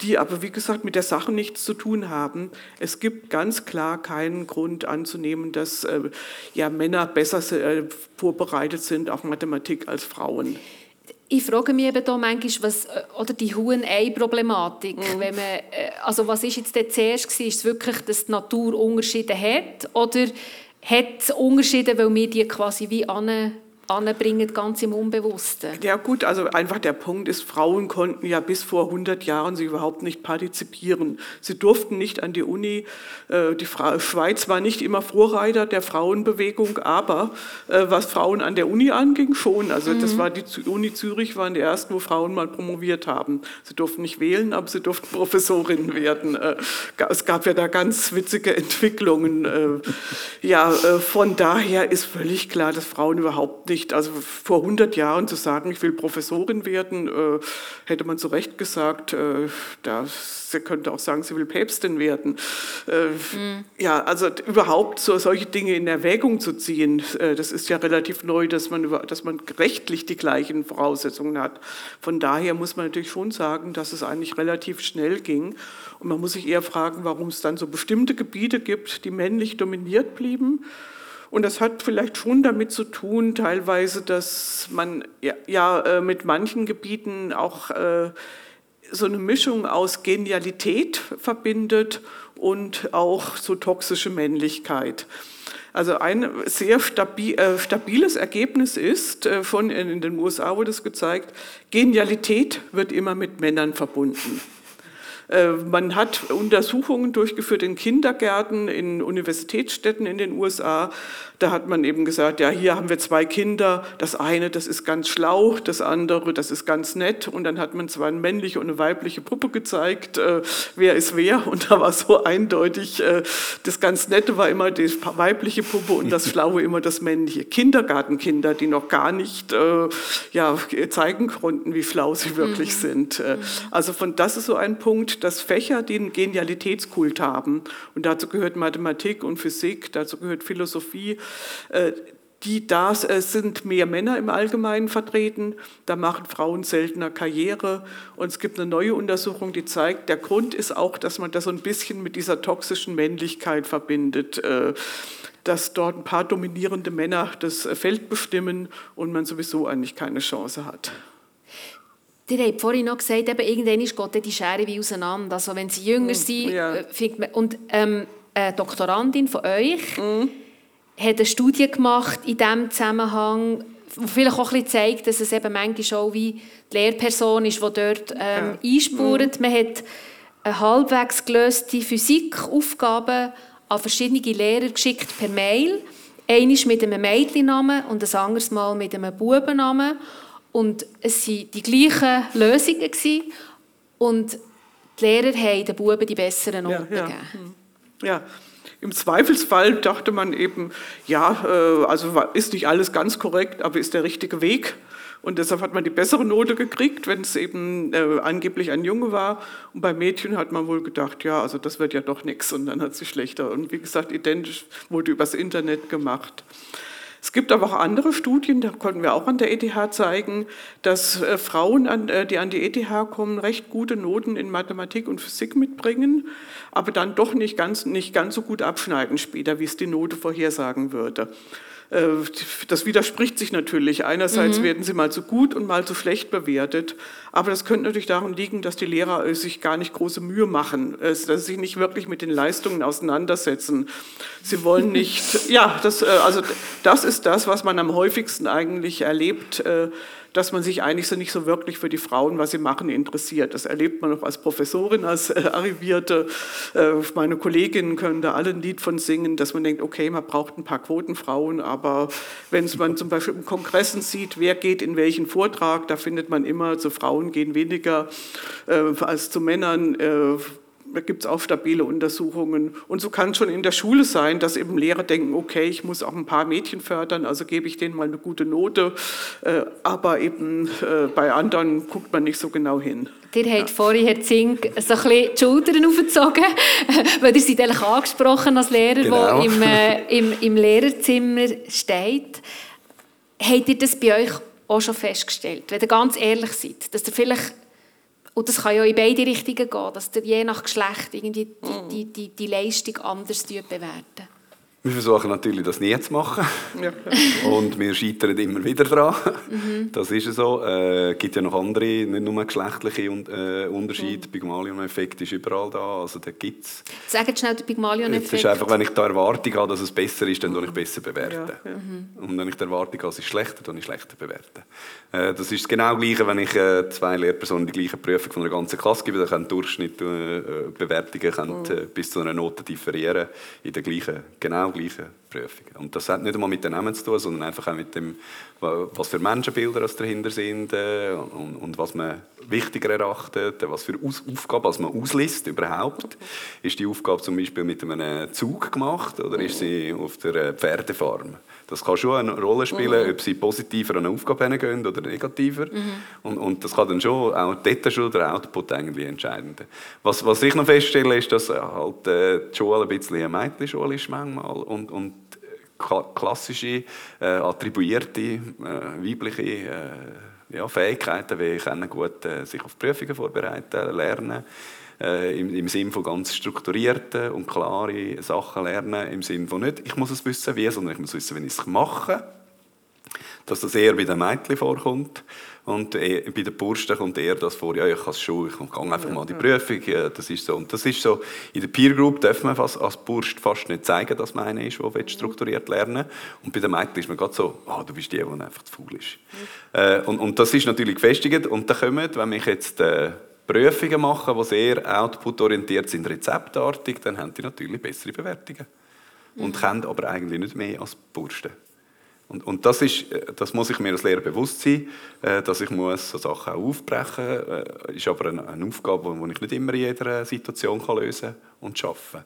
die aber wie gesagt mit der Sache nichts zu tun haben. Es gibt ganz klar keinen Grund anzunehmen, dass Männer besser vorbereitet sind auf Mathematik als Frauen. Ich frage mich eben da manchmal, die Huhn-Ei-Problematik. Wenn man, was ist jetzt zuerst gewesen? Ist es wirklich, dass die Natur Unterschiede hat? Oder hat es Unterschiede, weil wir die quasi wie anbringen, ganz im Unbewussten? Ja gut, also einfach der Punkt ist, Frauen konnten ja bis vor 100 Jahren sich überhaupt nicht partizipieren. Sie durften nicht an die Uni. Die Schweiz war nicht immer Vorreiter der Frauenbewegung, aber was Frauen an der Uni anging, schon. Also das war die Uni Zürich, waren die ersten, wo Frauen mal promoviert haben. Sie durften nicht wählen, aber sie durften Professorinnen werden. Es gab ja da ganz witzige Entwicklungen. Von daher ist völlig klar, dass Frauen überhaupt nicht, also vor 100 Jahren zu sagen, ich will Professorin werden, hätte man zu Recht gesagt, sie könnte auch sagen, sie will Päpstin werden. Überhaupt solche Dinge in Erwägung zu ziehen, das ist ja relativ neu, dass man rechtlich die gleichen Voraussetzungen hat. Von daher muss man natürlich schon sagen, dass es eigentlich relativ schnell ging. Und man muss sich eher fragen, warum es dann so bestimmte Gebiete gibt, die männlich dominiert blieben. Und das hat vielleicht schon damit zu tun, teilweise, dass man mit manchen Gebieten auch so eine Mischung aus Genialität verbindet und auch so toxische Männlichkeit. Also ein sehr stabiles Ergebnis ist, in den USA wurde es gezeigt, Genialität wird immer mit Männern verbunden. Man hat Untersuchungen durchgeführt in Kindergärten, in Universitätsstädten in den USA. Da hat man eben gesagt, ja, hier haben wir 2 Kinder. Das eine, das ist ganz schlau, das andere, das ist ganz nett. Und dann hat man zwar eine männliche und eine weibliche Puppe gezeigt, wer ist wer. Und da war so eindeutig, das ganz Nette war immer die weibliche Puppe und das Schlaue immer das männliche. Kindergartenkinder, die noch gar nicht zeigen konnten, wie schlau sie wirklich sind. Das ist so ein Punkt, dass Fächer den Genialitätskult haben. Und dazu gehört Mathematik und Physik, dazu gehört Philosophie. Es sind mehr Männer im Allgemeinen vertreten, da machen Frauen seltener Karriere. Und es gibt eine neue Untersuchung, die zeigt, der Grund ist auch, dass man das so ein bisschen mit dieser toxischen Männlichkeit verbindet, dass dort ein paar dominierende Männer das Feld bestimmen und man sowieso eigentlich keine Chance hat. Ihr habt vorhin noch gesagt, eben, irgendwann geht die Schere wie auseinander. Also wenn sie jünger sind, findet man... Und eine Doktorandin von euch hat eine Studie gemacht in diesem Zusammenhang, die vielleicht auch ein bisschen zeigt, dass es eben manchmal auch wie die Lehrperson ist, die dort einspurt. Man hat eine halbwegs gelöste Physikaufgabe an verschiedene Lehrer geschickt per Mail. Einmal mit einem Mädchennamen und ein anderes Mal mit einem Bubennamen. Und es waren die gleichen Lösungen. Und die Lehrer haben den Buben die besseren Noten gegeben. Ja. Im Zweifelsfall dachte man eben, also ist nicht alles ganz korrekt, aber ist der richtige Weg. Und deshalb hat man die bessere Note gekriegt, wenn es eben angeblich ein Junge war. Und bei Mädchen hat man wohl gedacht, ja, also das wird ja doch nichts. Und dann hat sie schlechter. Und wie gesagt, identisch wurde übers Internet gemacht. Es gibt aber auch andere Studien, da konnten wir auch an der ETH zeigen, dass Frauen, die an die ETH kommen, recht gute Noten in Mathematik und Physik mitbringen, aber dann doch nicht ganz so gut abschneiden später, wie es die Note vorhersagen würde. Das widerspricht sich natürlich. Einerseits werden sie mal zu gut und mal zu schlecht bewertet. Aber das könnte natürlich daran liegen, dass die Lehrer sich gar nicht große Mühe machen, dass sie sich nicht wirklich mit den Leistungen auseinandersetzen. Sie wollen nicht, das ist das, was man am häufigsten eigentlich erlebt, dass man sich eigentlich so nicht so wirklich für die Frauen, was sie machen, interessiert. Das erlebt man auch als Professorin, als Arrivierte. Meine Kolleginnen können da alle ein Lied von singen, dass man denkt, okay, man braucht ein paar Quotenfrauen, aber wenn man zum Beispiel im Kongressen sieht, wer geht in welchen Vortrag, da findet man immer, zu Frauen gehen weniger als zu Männern. Da gibt es auch stabile Untersuchungen. Und so kann es schon in der Schule sein, dass eben Lehrer denken, okay, ich muss auch ein paar Mädchen fördern, also gebe ich denen mal eine gute Note. Aber eben bei anderen guckt man nicht so genau hin. Ihr habt vorhin, Herr Zink, so ein bisschen die Schultern aufgezogen, weil ihr seid eigentlich angesprochen als Lehrer, der im Lehrerzimmer steht. Habt ihr das bei euch auch schon festgestellt, wenn ihr ganz ehrlich seid, dass ihr vielleicht... Und das kann ja in beide Richtungen gehen, dass ihr je nach Geschlecht irgendwie die Leistung anders bewerten. Wir versuchen natürlich, das nie zu machen. Ja. Und wir scheitern immer wieder daran. Das ist so. Es gibt ja noch andere, nicht nur geschlechtliche Unterschiede. Pygmalion-Effekt ist überall da. Also da gibt's. Sagt schnell den Pygmalion-Effekt. Es ist einfach, wenn ich die Erwartung habe, dass es besser ist, dann bewerte ich besser. Und wenn ich die Erwartung habe, dass es schlechter ist, dann bewerte ich schlechter. Das ist genau das Gleiche, wenn ich zwei Lehrpersonen die gleiche Prüfung von einer ganzen Klasse gebe. Dann können Durchschnittbewertungen bis zu einer Note differieren in der gleichen, gleiche Prüfung. Und das hat nicht einmal mit den Namen zu tun, sondern einfach auch mit dem, was für Menschenbilder dahinter sind und was man wichtiger erachtet, was für Aufgaben was man auslässt überhaupt. Ist die Aufgabe zum Beispiel mit einem Zug gemacht oder ist sie auf der Pferdefarm? Das kann schon eine Rolle spielen, ob sie positiver an eine Aufgabe hingehen oder negativer. Und das kann dann schon, auch dort schon der Output eigentlich entscheidend. Was ich noch feststelle, ist, dass halt die Schule ein bisschen eine Mädchenschule ist manchmal und klassische, attribuierte, weibliche Fähigkeiten, wie können gut sich auf Prüfungen vorbereiten, lernen. Im Sinn von ganz strukturierten und klaren Sachen lernen, im Sinn von nicht, ich muss es wissen wie, sondern ich muss wissen, wenn ich es mache. Dass das eher bei den Mädchen vorkommt und bei den Burschen kommt eher das vor, ja, ich kann es schon, ich gehe einfach mal die Prüfung, das ist so. Und das ist so, in der Peer Group darf man als Bursch fast nicht zeigen, dass man einer ist, der strukturiert lernen will. Und bei den Mädchen ist man gerade so, du bist die einfach zu faul ist. Und das ist natürlich gefestigt und da kommen, wenn mich jetzt... Prüfungen machen, die sehr output-orientiert sind, rezeptartig, dann haben die natürlich bessere Bewertungen. Und können aber eigentlich nicht mehr als Bursten. Und das muss ich mir als Lehrer bewusst sein, dass ich muss so Sachen auch aufbrechen muss. Ist aber eine Aufgabe, die ich nicht immer in jeder Situation kann lösen und schaffen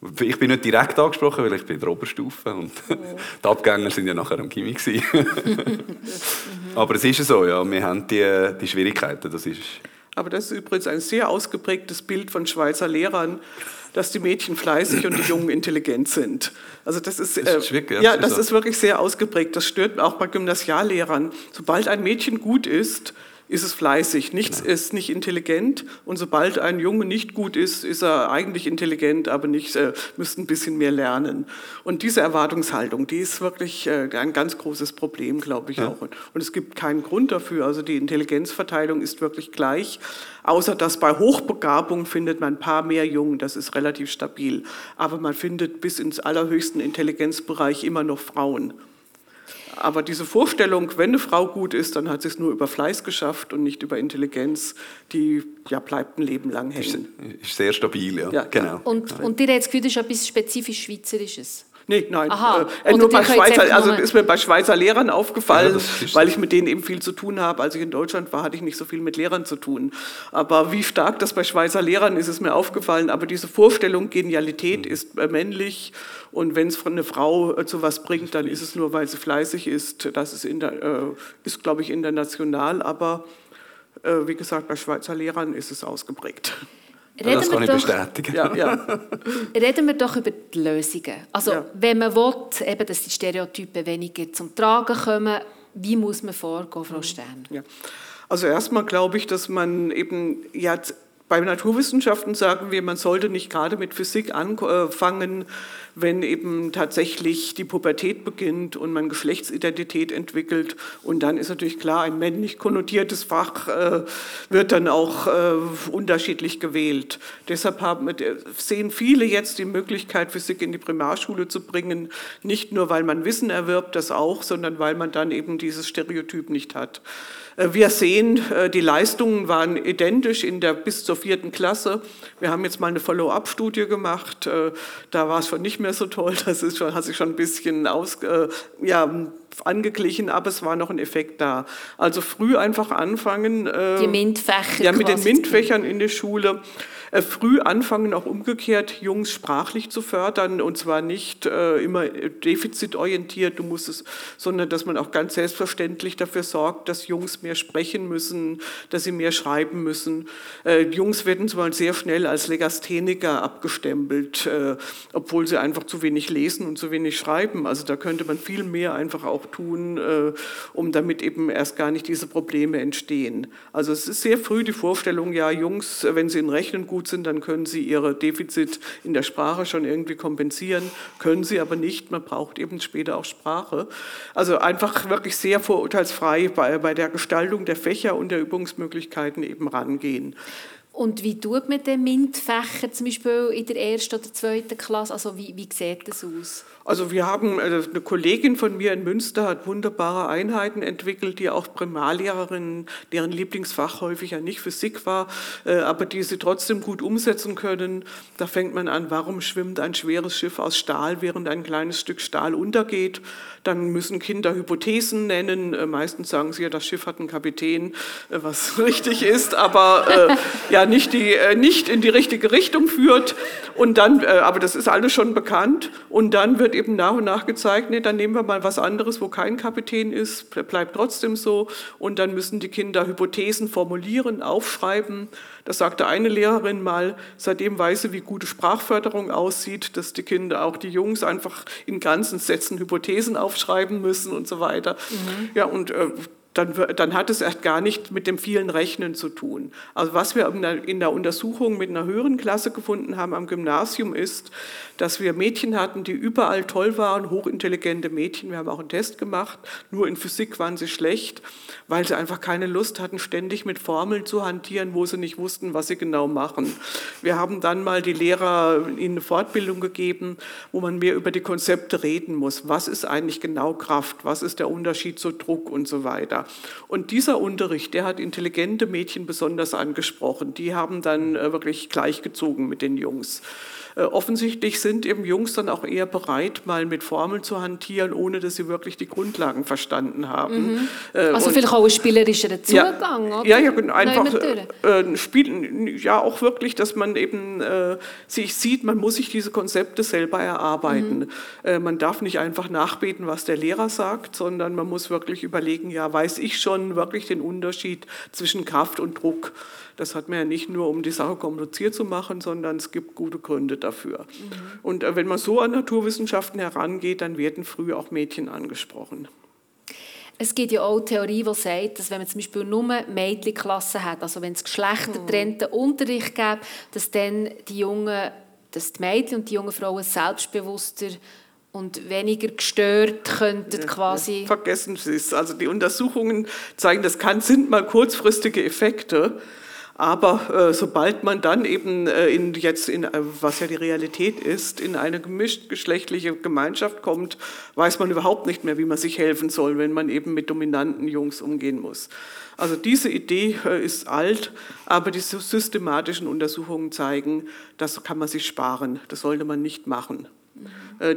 kann. Ich bin nicht direkt angesprochen, weil ich bin in der Oberstufe und die Abgänger sind ja nachher am Gymnasium gewesen. Aber es ist so, ja, wir haben die Schwierigkeiten, das ist... Aber das ist übrigens ein sehr ausgeprägtes Bild von Schweizer Lehrern, dass die Mädchen fleißig und die Jungen intelligent sind. Also das ist wirklich sehr ausgeprägt. Das stört auch bei Gymnasiallehrern. Sobald ein Mädchen gut ist, ist es fleißig. Nichts ist nicht intelligent. Und sobald ein Junge nicht gut ist, ist er eigentlich intelligent, aber müsste ein bisschen mehr lernen. Und diese Erwartungshaltung, die ist wirklich ein ganz großes Problem, glaube ich auch. Und es gibt keinen Grund dafür. Also die Intelligenzverteilung ist wirklich gleich. Außer, dass bei Hochbegabung findet man ein paar mehr Jungen. Das ist relativ stabil. Aber man findet bis ins allerhöchsten Intelligenzbereich immer noch Frauen. Aber diese Vorstellung, wenn eine Frau gut ist, dann hat sie es nur über Fleiß geschafft und nicht über Intelligenz, die ja bleibt ein Leben lang hängen. Ist sehr stabil, ja. Genau. Und ihr habt das Gefühl, das ist etwas spezifisch Schweizerisches? Nein. Aha. Nur bei Schweizer, also ist mir bei Schweizer Lehrern aufgefallen, ja, weil ich mit denen eben viel zu tun habe. Als ich in Deutschland war, hatte ich nicht so viel mit Lehrern zu tun. Aber wie stark das bei Schweizer Lehrern ist, ist mir aufgefallen. Aber diese Vorstellung, Genialität ist männlich und wenn es von einer Frau zu was bringt, dann ist es nur, weil sie fleißig ist. Das ist, ist glaube ich, international. Aber wie gesagt, bei Schweizer Lehrern ist es ausgeprägt. Das kann ich bestätigen. Ja. Reden wir doch über die Lösungen. Also, wenn man will, eben, dass die Stereotype weniger zum Tragen kommen, wie muss man vorgehen, Frau Stern? Ja. Also erstmal glaube ich, dass man eben bei Naturwissenschaften sagen wir, man sollte nicht gerade mit Physik anfangen, wenn eben tatsächlich die Pubertät beginnt und man Geschlechtsidentität entwickelt. Und dann ist natürlich klar, ein männlich konnotiertes Fach wird dann auch unterschiedlich gewählt. Deshalb sehen viele jetzt die Möglichkeit, Physik in die Primarschule zu bringen, nicht nur, weil man Wissen erwirbt, das auch, sondern weil man dann eben dieses Stereotyp nicht hat. Wir sehen, die Leistungen waren identisch bis zur 4. Klasse. Wir haben jetzt mal eine Follow-up-Studie gemacht. Da war es schon nicht mehr so toll. Das hat sich schon ein bisschen angeglichen, aber es war noch ein Effekt da. Also früh einfach anfangen. Die MINT-Fächer. Ja, mit den MINT-Fächern in der Schule. Früh anfangen, auch umgekehrt, Jungs sprachlich zu fördern und zwar nicht immer defizitorientiert, sondern dass man auch ganz selbstverständlich dafür sorgt, dass Jungs mehr sprechen müssen, dass sie mehr schreiben müssen. Jungs werden zwar sehr schnell als Legastheniker abgestempelt, obwohl sie einfach zu wenig lesen und zu wenig schreiben. Also da könnte man viel mehr einfach auch tun, um damit eben erst gar nicht diese Probleme entstehen. Also es ist sehr früh die Vorstellung, Jungs, wenn sie in Rechnen gut sind, dann können sie ihre Defizit in der Sprache schon irgendwie kompensieren, können sie aber nicht, man braucht eben später auch Sprache. Also einfach wirklich sehr vorurteilsfrei bei der Gestaltung der Fächer und der Übungsmöglichkeiten eben rangehen. Und wie tut man den MINT-Fächer zum Beispiel in der 1. oder 2. Klasse? Also wie sieht das aus? Also wir haben, eine Kollegin von mir in Münster hat wunderbare Einheiten entwickelt, die auch Primarlehrerinnen, deren Lieblingsfach häufig ja nicht Physik war, aber die sie trotzdem gut umsetzen können. Da fängt man an, warum schwimmt ein schweres Schiff aus Stahl, während ein kleines Stück Stahl untergeht? Dann müssen Kinder Hypothesen nennen. Meistens sagen sie ja, das Schiff hat einen Kapitän, was richtig ist, aber nicht in die richtige Richtung führt. Und dann, aber das ist alles schon bekannt. Und dann wird eben nach und nach gezeigt, dann nehmen wir mal was anderes, wo kein Kapitän ist, bleibt trotzdem so. Und dann müssen die Kinder Hypothesen formulieren, aufschreiben. Das sagte eine Lehrerin mal, seitdem weiß sie, wie gute Sprachförderung aussieht, dass die Kinder, auch die Jungs, einfach in ganzen Sätzen Hypothesen aufschreiben müssen und so weiter. Mhm. Ja, und dann hat es erst gar nicht mit dem vielen Rechnen zu tun. Also was wir in der Untersuchung mit einer höheren Klasse gefunden haben am Gymnasium ist, dass wir Mädchen hatten, die überall toll waren, hochintelligente Mädchen. Wir haben auch einen Test gemacht, nur in Physik waren sie schlecht, weil sie einfach keine Lust hatten, ständig mit Formeln zu hantieren, wo sie nicht wussten, was sie genau machen. Wir haben dann mal die Lehrer in eine Fortbildung gegeben, wo man mehr über die Konzepte reden muss. Was ist eigentlich genau Kraft? Was ist der Unterschied zu Druck und so weiter? Und dieser Unterricht, der hat intelligente Mädchen besonders angesprochen. Die haben dann wirklich gleichgezogen mit den Jungs. Offensichtlich sind eben Jungs dann auch eher bereit, mal mit Formeln zu hantieren, ohne dass sie wirklich die Grundlagen verstanden haben. Mhm. Also vielleicht auch ein spielerischer Zugang, oder? Ja, einfach spielen. Ja, auch wirklich, dass man eben sich sieht, man muss sich diese Konzepte selber erarbeiten. Mhm. Man darf nicht einfach nachbeten, was der Lehrer sagt, sondern man muss wirklich überlegen, weiß ich schon wirklich den Unterschied zwischen Kraft und Druck. Das hat man ja nicht nur, um die Sache kompliziert zu machen, sondern es gibt gute Gründe dafür. Mhm. Und wenn man so an Naturwissenschaften herangeht, dann werden früh auch Mädchen angesprochen. Es gibt ja auch Theorie, die sagt, dass wenn man zum Beispiel nur Mädchenklassen hat, also wenn es geschlechtertrennten Unterricht gibt, dass die Mädchen und die jungen Frauen selbstbewusster und weniger gestört könnten quasi... Vergessen Sie es. Also die Untersuchungen zeigen, das sind mal kurzfristige Effekte. Aber sobald man dann eben was ja die Realität ist, in eine gemischtgeschlechtliche Gemeinschaft kommt, weiß man überhaupt nicht mehr, wie man sich helfen soll, wenn man eben mit dominanten Jungs umgehen muss. Also diese Idee ist alt, aber die systematischen Untersuchungen zeigen, das kann man sich sparen, das sollte man nicht machen.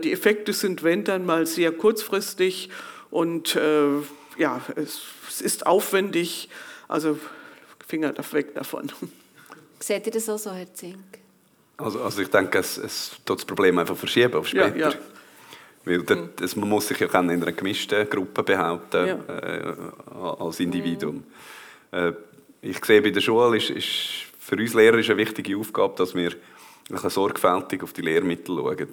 Die Effekte sind, wenn dann mal, sehr kurzfristig und ja, es ist aufwendig, also Finger weg davon. Seht ihr das auch so, Herr Zink? Also ich denke, es tut das Problem einfach verschieben auf später. Ja. Weil man muss sich ja in einer gemischten Gruppe behaupten, als Individuum. Ich sehe, bei der Schule ist für uns Lehrer eine wichtige Aufgabe, dass wir sorgfältig auf die Lehrmittel schauen.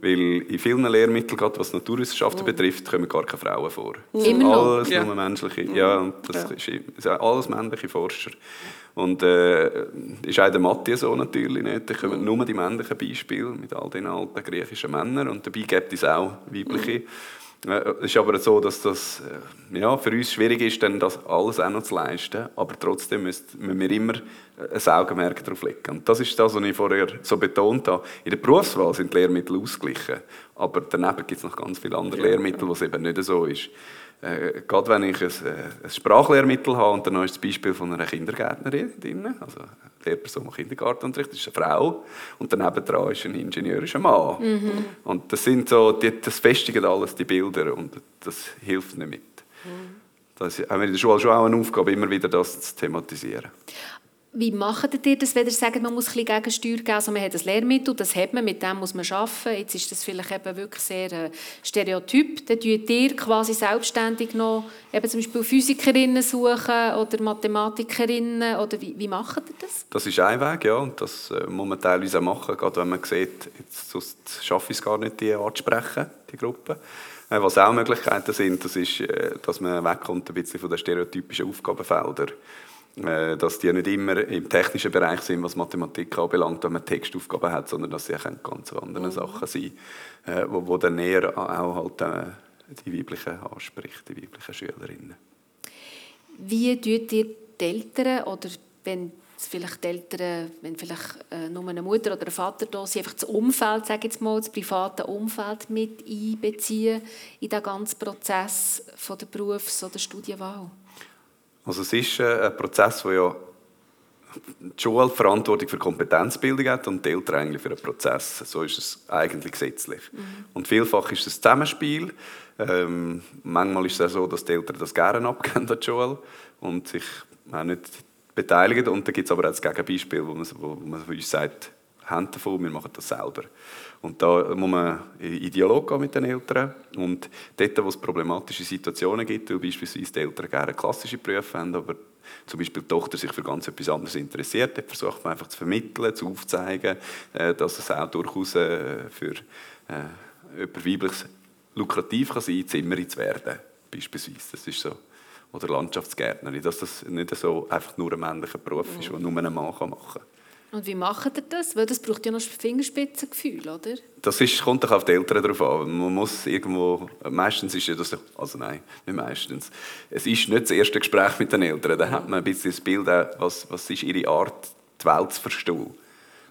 Weil in vielen Lehrmitteln, gerade was Naturwissenschaften betrifft, kommen gar keine Frauen vor. Alles nur menschliche. Ja, das ist alles männliche Forscher. Und ist auch der Mathe so natürlich nicht. Da kommen nur die männlichen Beispiele mit all den alten griechischen Männern. Und dabei gibt es auch weibliche. Es ist aber so, dass das für uns schwierig ist, dann das alles auch noch zu leisten. Aber trotzdem müssen wir immer ein Augenmerk darauf legen. Und das ist das, was ich vorher so betont habe. In der Berufswahl sind die Lehrmittel ausgeglichen. Aber daneben gibt es noch ganz viele andere Lehrmittel, wo es eben nicht so ist. Gerade wenn ich ein Sprachlehrmittel habe, und dann ist das Beispiel von einer Kindergärtnerin drin, also eine Lehrperson im Kindergartenunterricht, das ist eine Frau, und daneben dran ist ein Ingenieur, ist ein Mann. Und das sind so, das festigen alles die Bilder, und das hilft nicht mit. Das ist in der Schule schon auch eine Aufgabe, immer wieder das zu thematisieren. Wie macht ihr das, wenn ihr sagt, man muss ein bisschen Gegensteuer geben? Also man hat ein Lehrmittel, das hat man, mit dem muss man arbeiten. Jetzt ist das vielleicht eben wirklich sehr stereotyp. Dann sucht ihr quasi selbstständig noch eben zum Beispiel Physikerinnen suchen oder Mathematikerinnen. Oder wie macht ihr das? Das ist ein Weg, ja. Und das muss man teilweise auch machen, gerade wenn man sieht, sonst schaffe ich es gar nicht, die anzusprechen, die Gruppe. Was auch Möglichkeiten sind, das ist, dass man wegkommt ein bisschen von den stereotypischen Aufgabenfeldern. Dass die nicht immer im technischen Bereich sind, was Mathematik anbelangt, wenn man Textaufgaben hat, sondern dass sie auch ganz andere Sachen sein können, wo dann eher auch halt die weiblichen anspricht, die weiblichen Schülerinnen. Wie tut ihr die Eltern, oder wenn vielleicht die Eltern, wenn vielleicht nur eine Mutter oder ein Vater da sind, einfach das Umfeld, sage ich jetzt mal, das private Umfeld mit einbeziehen in den ganzen Prozess von der Berufs- oder Studienwahl? Also es ist ein Prozess, wo ja die Schule die Verantwortung für Kompetenzbildung hat und die Eltern eigentlich für einen Prozess. So ist es eigentlich gesetzlich. Und vielfach ist es ein Zusammenspiel. Manchmal ist es auch so, dass die Eltern das gerne abgeben an die Schule und sich auch nicht beteiligen. Und da gibt es aber auch das Gegenbeispiel, wo man von uns sagt, Hände davon, wir machen das selber. Und da muss man in Dialog gehen mit den Eltern. Und dort, wo es problematische Situationen gibt, weil beispielsweise die Eltern gerne klassische Berufe haben, aber zum Beispiel die Tochter sich für ganz etwas anderes interessiert, dann versucht man einfach zu vermitteln, zu aufzeigen, dass es auch durchaus für jemand Weibliches lukrativ kann sein, Zimmerin zu werden, beispielsweise. Das ist so. Oder Landschaftsgärtnerin, dass das nicht so einfach nur ein männlicher Beruf ist, den nur ein Mann machen kann. Und wie macht ihr das? Weil das braucht ja noch Fingerspitzengefühl, oder? Das kommt doch auf die Eltern drauf an. Man muss irgendwo... Meistens ist ja das... Also nein, nicht meistens. Es ist nicht das erste Gespräch mit den Eltern. Da hat man ein bisschen das Bild, was ist ihre Art, die Welt zu verstehen.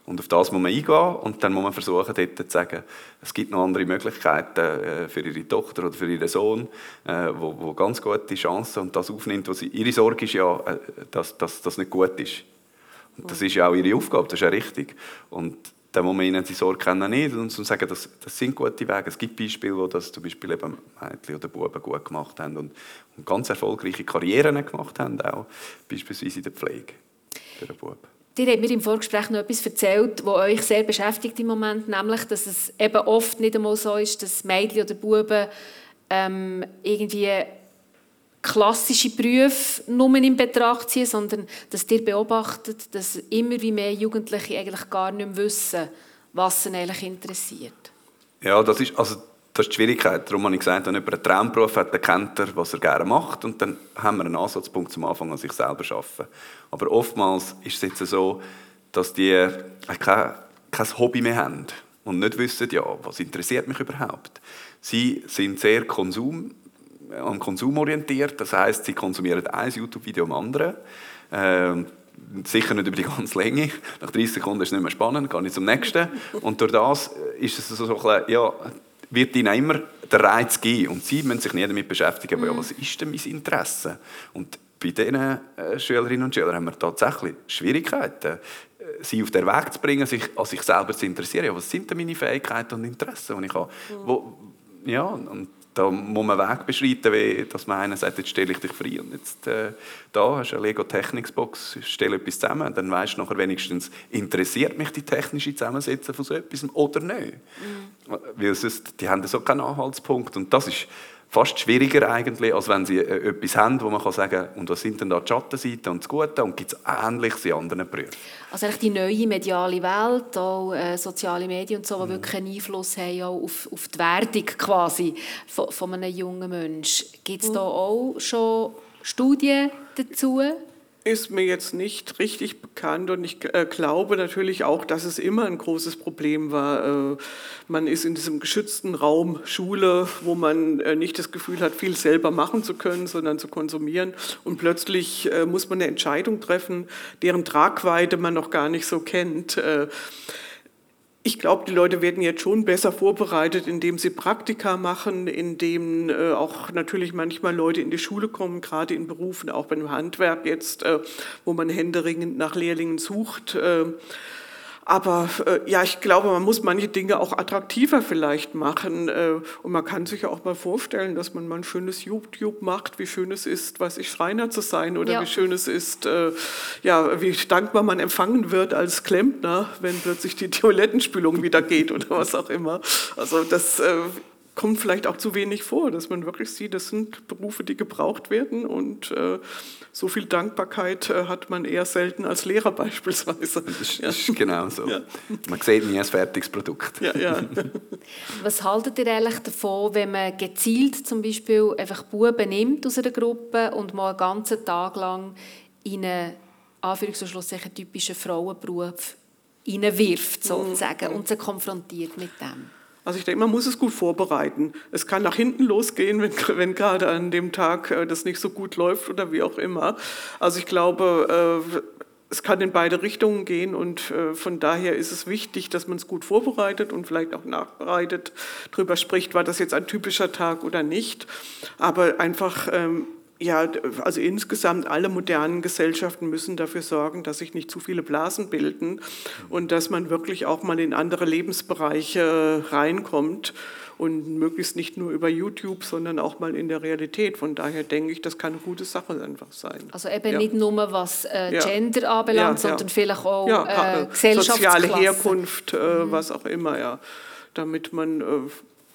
Und auf das muss man eingehen und dann muss man versuchen, dort zu sagen, es gibt noch andere Möglichkeiten für ihre Tochter oder für ihren Sohn, wo ganz gute Chancen und das aufnimmt, was ihre Sorge ist ja, dass das nicht gut ist. Das ist ja auch ihre Aufgabe, das ist ja richtig. Und dann muss man ihnen die Sorge kennen nicht und sagen, das sind gute Wege. Es gibt Beispiele, wo das zum Beispiel eben Mädchen oder Buben gut gemacht haben und ganz erfolgreiche Karrieren gemacht haben, auch beispielsweise in der Pflege für den Buben. Ihr habt mir im Vorgespräch noch etwas erzählt, was euch sehr beschäftigt im Moment, nämlich, dass es eben oft nicht einmal so ist, dass Mädchen oder Buben irgendwie klassische Berufe nur in Betracht ziehen, sondern dass ihr beobachtet, dass immer wie mehr Jugendliche eigentlich gar nicht mehr wissen, was sie eigentlich interessiert. Ja, das ist die Schwierigkeit. Darum habe ich gesagt, wenn jemand einen Traumberuf hat, dann kennt er, was er gerne macht. Und dann haben wir einen Ansatzpunkt zum Anfang an sich selber zu arbeiten. Aber oftmals ist es jetzt so, dass die kein Hobby mehr haben und nicht wissen, ja, was interessiert mich überhaupt. Sie sind sehr konsumorientiert, das heisst, sie konsumieren ein YouTube-Video am anderen. Sicher nicht über die ganze Länge. Nach 30 Sekunden ist es nicht mehr spannend, gehe ich zum nächsten. Und durch das ist es so ein bisschen, ja, wird ihnen immer der Reiz geben. Und sie müssen sich nicht damit beschäftigen, ja, was ist denn mein Interesse? Und bei diesen Schülerinnen und Schülern haben wir tatsächlich Schwierigkeiten, sie auf den Weg zu bringen, sich an sich selber zu interessieren. Ja, was sind denn meine Fähigkeiten und Interessen, die ich habe? Ja. Ja, und da muss man einen Weg beschreiten, wie, dass man einen sagt, jetzt stelle ich dich frei und jetzt da hast du eine Lego-Technics-Box, stelle etwas zusammen, dann weisst du nachher wenigstens, interessiert mich die technische Zusammensetzung von so etwas oder nicht? Mhm. Weil sonst, die haben so keinen Anhaltspunkt und das ist fast schwieriger eigentlich, als wenn sie etwas haben, wo man kann sagen kann, und was sind denn da die Schattenseiten und das Gute, und gibt es Ähnliches in anderen Berufen? Also die neue mediale Welt, auch soziale Medien und so, die wirklich einen Einfluss haben auch auf die Wertung quasi von einem jungen Menschen. Gibt es da auch schon Studien dazu? Ist mir jetzt nicht richtig bekannt und ich glaube natürlich auch, dass es immer ein großes Problem war. Man ist in diesem geschützten Raum Schule, wo man nicht das Gefühl hat, viel selber machen zu können, sondern zu konsumieren. Und plötzlich muss man eine Entscheidung treffen, deren Tragweite man noch gar nicht so kennt. Ich glaube, die Leute werden jetzt schon besser vorbereitet, indem sie Praktika machen, indem auch natürlich manchmal Leute in die Schule kommen, gerade in Berufen, auch beim Handwerk jetzt, wo man händeringend nach Lehrlingen sucht. Aber ja, ich glaube, man muss manche Dinge auch attraktiver vielleicht machen. Und man kann sich ja auch mal vorstellen, dass man mal ein schönes YouTube macht, wie schön es ist, weiß ich, Schreiner zu sein oder ja, wie schön es ist, ja, wie dankbar man empfangen wird als Klempner, wenn plötzlich die Toilettenspülung wieder geht oder was auch immer. Also das kommt vielleicht auch zu wenig vor, dass man wirklich sieht, das sind Berufe, die gebraucht werden und so viel Dankbarkeit hat man eher selten als Lehrer beispielsweise. Das ja, ist genau so. Ja. Man sieht nie ein fertiges Produkt. Ja, ja. Was haltet ihr eigentlich davon, wenn man gezielt zum Beispiel einfach Buben nimmt aus einer Gruppe und mal einen ganzen Tag lang in einen Anführungs- typischen Frauenberuf hineinwirft sozusagen und sie konfrontiert mit dem? Also ich denke, man muss es gut vorbereiten. Es kann nach hinten losgehen, wenn gerade an dem Tag das nicht so gut läuft oder wie auch immer. Also ich glaube, es kann in beide Richtungen gehen und von daher ist es wichtig, dass man es gut vorbereitet und vielleicht auch nachbereitet, darüber spricht, war das jetzt ein typischer Tag oder nicht. Aber einfach, ja, also insgesamt alle modernen Gesellschaften müssen dafür sorgen, dass sich nicht zu viele Blasen bilden und dass man wirklich auch mal in andere Lebensbereiche reinkommt und möglichst nicht nur über YouTube, sondern auch mal in der Realität. Von daher denke ich, das kann eine gute Sache einfach sein. Also eben ja, nicht nur was Gender ja, anbelangt, ja, sondern vielleicht auch Gesellschaftsklasse. Soziale Herkunft, was auch immer, ja, damit man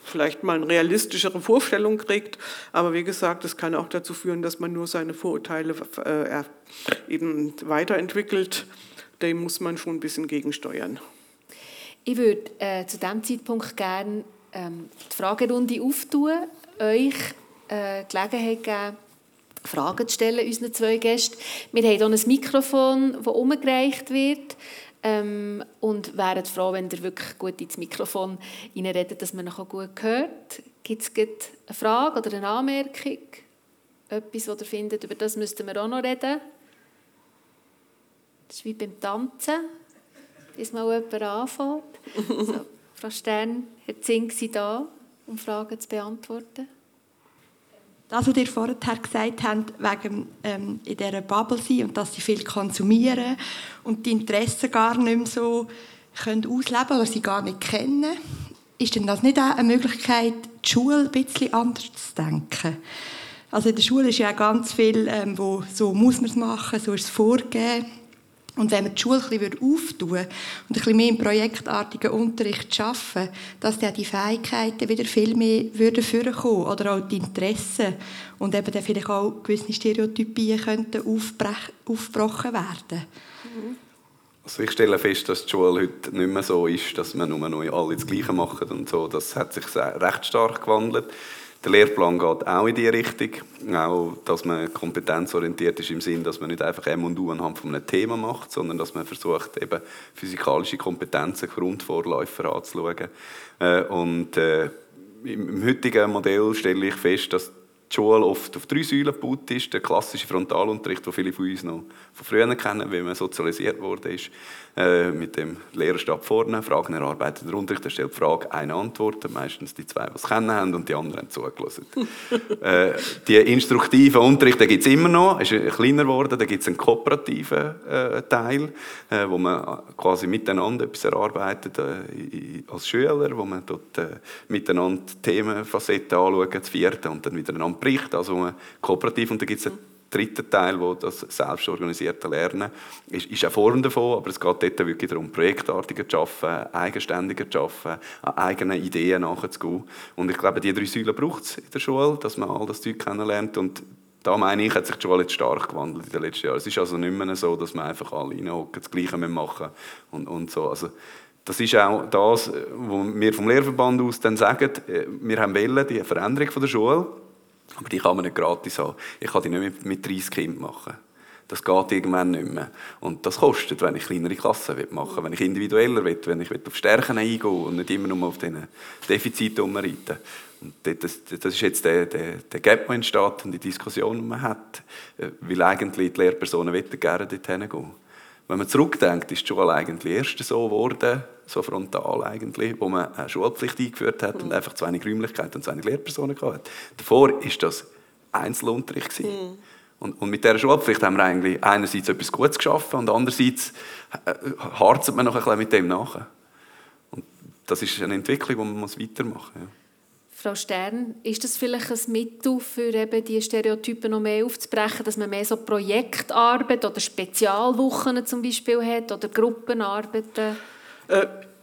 vielleicht mal eine realistischere Vorstellung kriegt. Aber wie gesagt, das kann auch dazu führen, dass man nur seine Vorurteile eben weiterentwickelt. Dem muss man schon ein bisschen gegensteuern. Ich würde zu diesem Zeitpunkt gerne die Fragerunde auftun, euch Gelegenheit geben, Fragen zu stellen unseren zwei Gästen. Wir haben hier ein Mikrofon, das umgereicht wird. Und wären froh, wenn ihr wirklich gut ins Mikrofon reinredet, dass man auch gut hört. Gibt es eine Frage oder eine Anmerkung? Etwas, was ihr findet, über das müssten wir auch noch reden? Das ist wie beim Tanzen, bis mal jemand anfängt. So, Frau Stern, Herr Zink, Sie sind da, um Fragen zu beantworten. Das, was ihr vorher gesagt habt, wegen in dieser Bubble sein und dass sie viel konsumieren und die Interessen gar nicht mehr so können ausleben oder sie gar nicht kennen, ist denn das nicht auch eine Möglichkeit, die Schule ein bisschen anders zu denken? Also in der Schule ist ja auch ganz viel, wo so muss man es machen, so ist es vorgegeben. Und wenn man die Schule ein bisschen auftun würde und ein bisschen mehr im projektartigen Unterricht arbeiten, dass dann die Fähigkeiten wieder viel mehr vorkommen würden oder auch die Interessen und eben dann vielleicht auch gewisse Stereotypien könnten aufgebrochen werden. Also ich stelle fest, dass die Schule heute nicht mehr so ist, dass man nur noch alle das Gleiche macht und so. Das hat sich recht stark gewandelt. Der Lehrplan geht auch in diese Richtung, auch, dass man kompetenzorientiert ist im Sinn, dass man nicht einfach M&U anhand von einem Thema macht, sondern dass man versucht, eben physikalische Kompetenzen, Grundvorläufer anzuschauen. Und im heutigen Modell stelle ich fest, dass die die Schule oft auf 3 Säulen gebaut ist. Der klassische Frontalunterricht, den viele von uns noch von früher kennen, weil man sozialisiert wurde, mit dem Lehrerstab vorne, Fragen erarbeiten, der Unterricht, er stellt die Frage, eine Antwort, meistens die zwei, die es kennen haben und die anderen haben zugelassen. Die instruktiven Unterricht gibt es immer noch, ist kleiner geworden, da gibt es einen kooperativen Teil, wo man quasi miteinander etwas erarbeitet als Schüler, wo man dort miteinander Themenfacetten anschaut, das vierte und dann miteinander bricht, also man kooperativ, und da gibt es einen dritten Teil, wo das selbstorganisierte Lernen ist eine Form davon, aber es geht dort wirklich darum, projektartiger zu arbeiten, eigenständiger zu arbeiten, an eigenen Ideen nachzugehen. Und ich glaube, die 3 Säulen braucht es in der Schule, dass man all das Zeug kennenlernt, und da meine ich, hat sich die Schule jetzt stark gewandelt in den letzten Jahren. Es ist also nicht mehr so, dass man einfach alle reinhocken, das Gleiche machen und so. Also, das ist auch das, was wir vom Lehrverband aus dann sagen, wir wollen die Veränderung der Schule, aber die kann man nicht gratis haben. Ich kann die nicht mit 30 Kindern machen. Das geht irgendwann nicht mehr. Und das kostet, wenn ich kleinere Klassen machen will, wenn ich individueller will, wenn ich auf Stärken eingehen und nicht immer nur auf diesen Defiziten herumreiten. Das ist jetzt der Gap, der entsteht und die Diskussion, die man hat, weil eigentlich die Lehrpersonen gerne dort hingehen. Wenn man zurückdenkt, ist die Schule eigentlich erst so geworden, so frontal eigentlich, wo man eine Schulpflicht eingeführt hat und einfach zu wenig Räumlichkeiten und zu wenig Lehrpersonen hatte. Davor war das Einzelunterricht. Und mit dieser Schulpflicht haben wir eigentlich einerseits etwas Gutes geschaffen und andererseits harzert man noch ein bisschen mit dem nach. Und das ist eine Entwicklung, die man weitermachen muss. Ja. Frau Stern, ist das vielleicht ein Mittel, für eben diese Stereotypen noch mehr aufzubrechen, dass man mehr so Projektarbeit oder Spezialwochen zum Beispiel hat oder Gruppenarbeiten?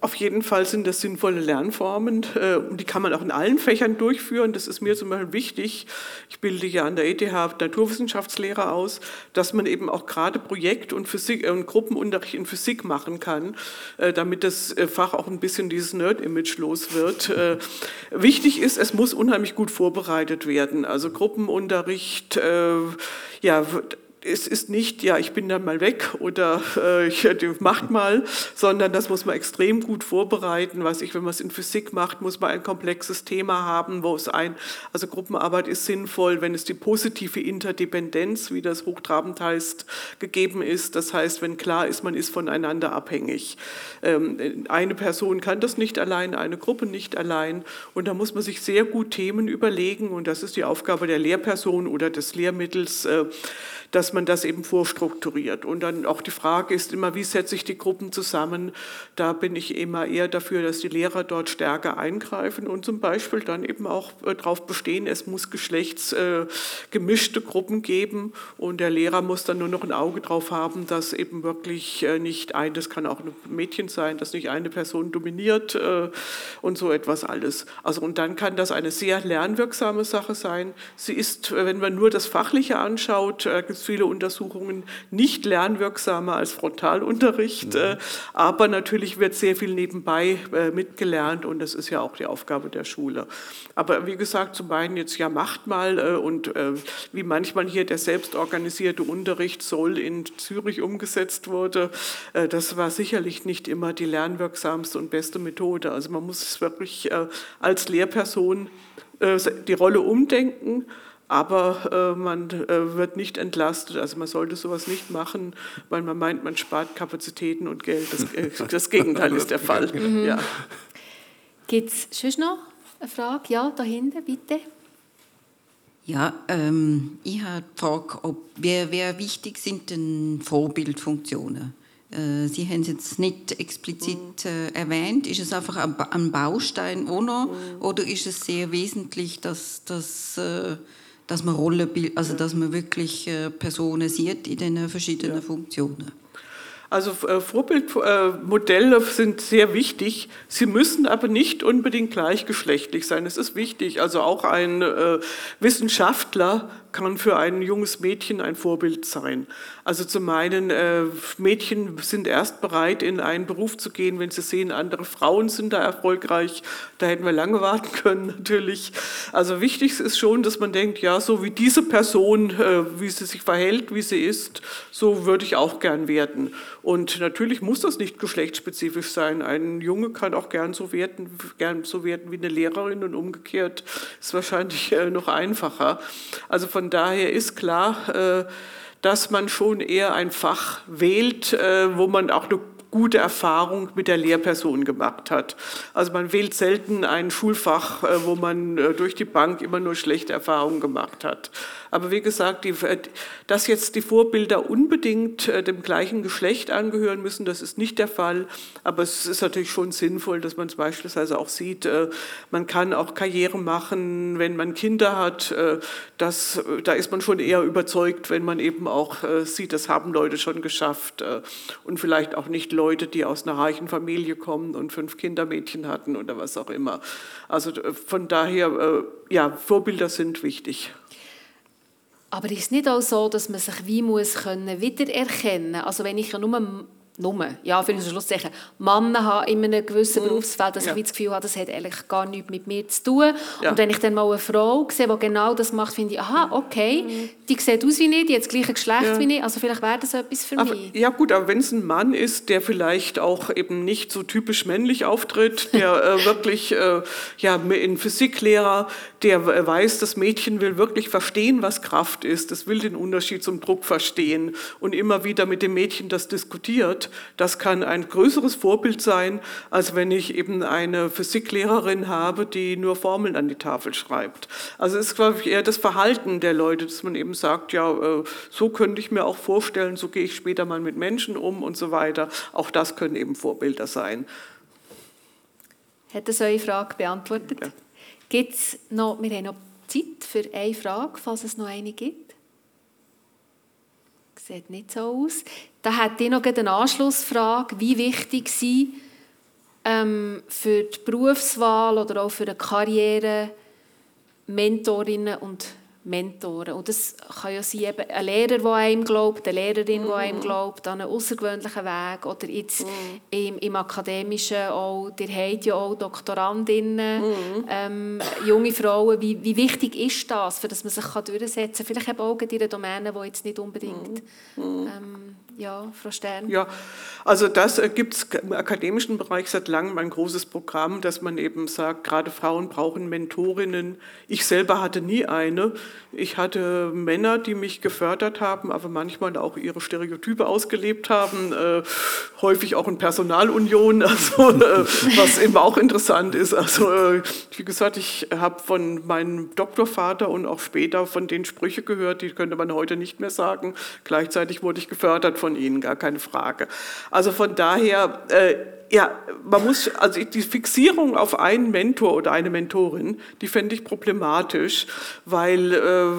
Auf jeden Fall sind das sinnvolle Lernformen und die kann man auch in allen Fächern durchführen. Das ist mir zum Beispiel wichtig. Ich bilde ja an der ETH Naturwissenschaftslehrer aus, dass man eben auch gerade Projekt- und Physik und Gruppenunterricht in Physik machen kann, damit das Fach auch ein bisschen dieses Nerd-Image los wird. Wichtig ist, es muss unheimlich gut vorbereitet werden. Also Gruppenunterricht, es ist nicht, ich bin dann mal weg oder macht mal, sondern das muss man extrem gut vorbereiten. Wenn man es in Physik macht, muss man ein komplexes Thema haben, also Gruppenarbeit ist sinnvoll, wenn es die positive Interdependenz, wie das hochtrabend heißt, gegeben ist. Das heißt, wenn klar ist, man ist voneinander abhängig. Eine Person kann das nicht allein, eine Gruppe nicht allein, und da muss man sich sehr gut Themen überlegen, und das ist die Aufgabe der Lehrperson oder des Lehrmittels, dass man das eben vorstrukturiert. Und dann auch die Frage ist immer, wie setze ich die Gruppen zusammen? Da bin ich immer eher dafür, dass die Lehrer dort stärker eingreifen und zum Beispiel dann eben auch darauf bestehen, es muss geschlechtsgemischte Gruppen geben, und der Lehrer muss dann nur noch ein Auge drauf haben, dass eben wirklich nicht ein, das kann auch ein Mädchen sein, dass nicht eine Person dominiert und so etwas alles. Also, und dann kann das eine sehr lernwirksame Sache sein. Sie ist, wenn man nur das Fachliche anschaut, viele Untersuchungen nicht lernwirksamer als Frontalunterricht, aber natürlich wird sehr viel nebenbei mitgelernt, und das ist ja auch die Aufgabe der Schule. Aber wie gesagt, zum einen jetzt macht mal und wie manchmal hier der selbstorganisierte Unterricht soll in Zürich umgesetzt wurde, das war sicherlich nicht immer die lernwirksamste und beste Methode. Also man muss wirklich als Lehrperson die Rolle umdenken, aber man wird nicht entlastet. Also man sollte sowas nicht machen, weil man meint, man spart Kapazitäten und Geld. Das Gegenteil ist der Fall. Mhm. Ja. Gibt es sonst noch eine Frage? Ja, da hinten, bitte. Ja, ich habe die Frage, wer wichtig sind denn Vorbildfunktionen? Sie haben es jetzt nicht explizit erwähnt. Ist es einfach ein Baustein oder ist es sehr wesentlich, dass man dass man wirklich Personen sieht in den verschiedenen Funktionen? Also Vorbildmodelle sind sehr wichtig. Sie müssen aber nicht unbedingt gleichgeschlechtlich sein. Es ist wichtig. Also auch ein Wissenschaftler kann für ein junges Mädchen ein Vorbild sein. Also zum einen, Mädchen sind erst bereit, in einen Beruf zu gehen, wenn sie sehen, andere Frauen sind da erfolgreich. Da hätten wir lange warten können, natürlich. Also wichtig ist schon, dass man denkt, so wie diese Person, wie sie sich verhält, wie sie ist, so würde ich auch gern werden. Und natürlich muss das nicht geschlechtsspezifisch sein. Ein Junge kann auch gern so werden wie eine Lehrerin und umgekehrt ist wahrscheinlich noch einfacher. Also von daher ist klar, dass man schon eher ein Fach wählt, wo man auch eine gute Erfahrung mit der Lehrperson gemacht hat. Also man wählt selten ein Schulfach, wo man durch die Bank immer nur schlechte Erfahrungen gemacht hat. Aber wie gesagt, dass jetzt die Vorbilder unbedingt dem gleichen Geschlecht angehören müssen, das ist nicht der Fall. Aber es ist natürlich schon sinnvoll, dass man es beispielsweise auch sieht, man kann auch Karriere machen, wenn man Kinder hat. Da ist man schon eher überzeugt, wenn man eben auch sieht, das haben Leute schon geschafft und vielleicht auch nicht Leute, die aus einer reichen Familie kommen und 5 Kindermädchen hatten oder was auch immer. Also von daher, ja, Vorbilder sind wichtig. Aber ist es nicht auch so, dass man sich wie wiedererkennen muss? Also wenn ich ja nur Männer habe in einem gewissen Berufsfeld, dass ich das Gefühl habe, das hat eigentlich gar nichts mit mir zu tun. Ja. Und wenn ich dann mal eine Frau sehe, die genau das macht, finde ich, aha, okay, die sieht aus wie ich, die hat das gleiche Geschlecht wie ich, also vielleicht wäre das etwas für mich. Ja gut, aber wenn es ein Mann ist, der vielleicht auch eben nicht so typisch männlich auftritt, der ein Physiklehrer, der weiß, das Mädchen will wirklich verstehen, was Kraft ist, das will den Unterschied zum Druck verstehen und immer wieder mit dem Mädchen das diskutiert, das kann ein größeres Vorbild sein, als wenn ich eben eine Physiklehrerin habe, die nur Formeln an die Tafel schreibt. Also es ist, glaube ich, eher das Verhalten der Leute, dass man eben sagt, ja, so könnte ich mir auch vorstellen, so gehe ich später mal mit Menschen um und so weiter. Auch das können eben Vorbilder sein. Hat das eure Frage beantwortet? Ja. Gibt's noch, wir haben noch Zeit für eine Frage, falls es noch eine gibt. Sieht nicht so aus. Da hätte ich noch eine Anschlussfrage. Wie wichtig sind für die Berufswahl oder auch für eine Karriere Mentorinnen und Mentoren? Und das kann ja sein, eben ein Lehrer, der einem glaubt, eine Lehrerin, die einem glaubt, an einen außergewöhnlichen Weg. Oder jetzt im Akademischen auch, ihr habt ja auch Doktorandinnen, junge Frauen. Wie wichtig ist das, für dass man sich durchsetzen kann? Vielleicht eben auch in dieser Domäne, die jetzt nicht unbedingt... Frau Stern. Ja, also das gibt es im akademischen Bereich seit langem ein großes Programm, dass man eben sagt, gerade Frauen brauchen Mentorinnen. Ich selber hatte nie eine. Ich hatte Männer, die mich gefördert haben, aber manchmal auch ihre Stereotype ausgelebt haben. Häufig auch in Personalunion, was eben auch interessant ist. Also wie gesagt, ich habe von meinem Doktorvater und auch später von den Sprüche gehört, die könnte man heute nicht mehr sagen. Gleichzeitig wurde ich gefördert von Ihnen, gar keine Frage. Also von daher, man muss, also die Fixierung auf einen Mentor oder eine Mentorin, die fände ich problematisch, weil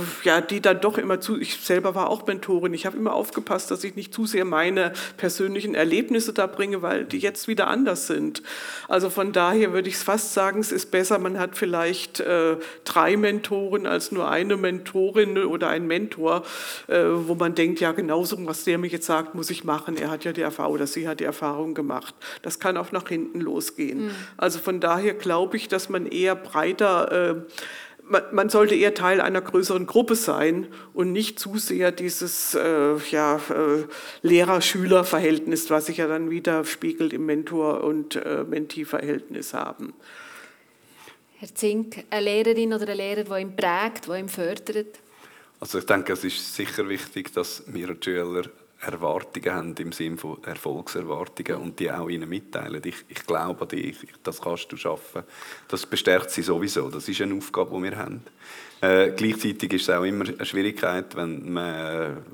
die dann doch immer ich selber war auch Mentorin, ich habe immer aufgepasst, dass ich nicht zu sehr meine persönlichen Erlebnisse da bringe, weil die jetzt wieder anders sind. Also von daher würde ich es fast sagen, es ist besser, man hat vielleicht 3 Mentoren als nur eine Mentorin oder ein Mentor, wo man denkt, ja genauso, was der mir jetzt sagt, muss ich machen, er hat ja die Erfahrung oder sie hat die Erfahrung gemacht. Das kann auch nach hinten losgehen. Also von daher glaube ich, dass man eher breiter, man sollte eher Teil einer größeren Gruppe sein und nicht zu sehr dieses Lehrer-Schüler-Verhältnis, was sich ja dann wieder spiegelt im Mentor- und Mentee-Verhältnis haben. Herr Zink, eine Lehrerin oder ein Lehrer, der ihn prägt, der ihn fördert? Also ich denke, es ist sicher wichtig, dass wir als Schüler Erwartungen haben im Sinne von Erfolgserwartungen und die auch ihnen mitteilen. Ich glaube an dich, das kannst du schaffen. Das bestärkt sie sowieso. Das ist eine Aufgabe, die wir haben. Gleichzeitig ist es auch immer eine Schwierigkeit, wenn man,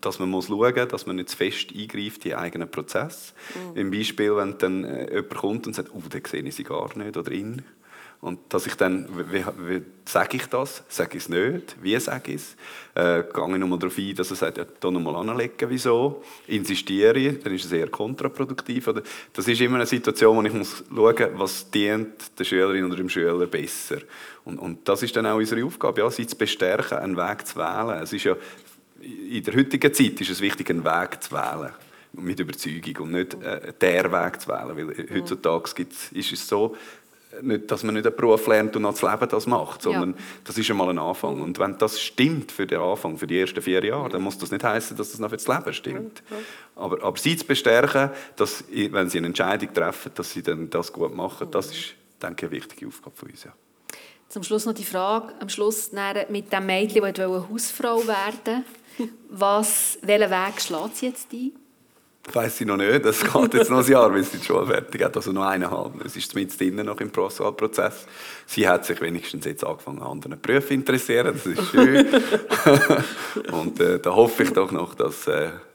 dass man muss schauen muss, dass man nicht zu fest eingreift in den eigenen Prozess. Im Beispiel, wenn dann jemand kommt und sagt, den sehe ich sie gar nicht oder ihn. Und dass ich dann, wie sage ich das? Sage ich es nicht? Wie sage ich es? Gehe ich nochmal darauf ein, dass er sagt, ja, hier nochmal anlegen, wieso? Insistiere, dann ist es eher kontraproduktiv. Oder? Das ist immer eine Situation, wo ich muss schauen muss, was dient der Schülerin oder dem Schüler besser. Und das ist dann auch unsere Aufgabe, ja, sie zu bestärken, einen Weg zu wählen. Es ist ja, in der heutigen Zeit ist es wichtig, einen Weg zu wählen. Mit Überzeugung und nicht der Weg zu wählen. Weil heutzutage ist es so, nicht, dass man nicht einen Beruf lernt und noch das Leben das macht, sondern das ist einmal ein Anfang. Und wenn das stimmt für den Anfang, für die ersten 4 Jahre, dann muss das nicht heißen, dass das noch für das Leben stimmt. Ja. Aber sie zu bestärken, dass, wenn sie eine Entscheidung treffen, dass sie dann das gut machen, das ist, denke ich, eine wichtige Aufgabe für uns. Ja. Zum Schluss noch die Frage, am Schluss mit dem Mädchen, die Hausfrau werden wollte, welchen Weg schlägt sie jetzt ein? Weiss sie noch nicht, das geht jetzt noch ein Jahr, bis sie die Schule fertig hat, also noch 1,5. Es ist mitten noch im Proswahlprozess. Sie hat sich wenigstens jetzt angefangen, an anderen Berufen zu interessieren, das ist schön. Und da hoffe ich doch noch, dass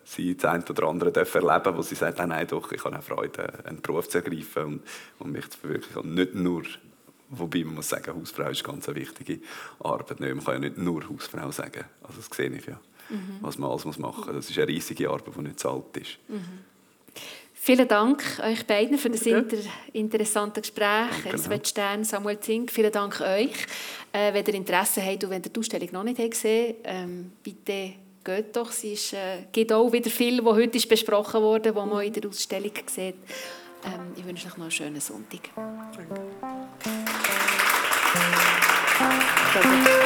sie das eine oder andere erleben darf, wo sie sagt, nein, doch, ich habe eine Freude, einen Beruf zu ergreifen und mich zu verwirklichen. Und nicht nur, wobei man muss sagen, Hausfrau ist ganz eine wichtige Arbeit. Man kann ja nicht nur Hausfrau sagen, also das sehe ich ja. Mhm. Was man alles machen muss. Das ist eine riesige Arbeit, die nicht bezahlt ist. Mhm. Vielen Dank euch beiden für das interessante Gespräch. Elsbeth Stern, Samuel Zink, vielen Dank euch. Wenn ihr Interesse habt und wenn ihr die Ausstellung noch nicht gesehen habt, bitte geht doch. Es gibt auch wieder viel, was heute ist besprochen wurde, was man in der Ausstellung sieht. Ich wünsche euch noch einen schönen Sonntag. Danke.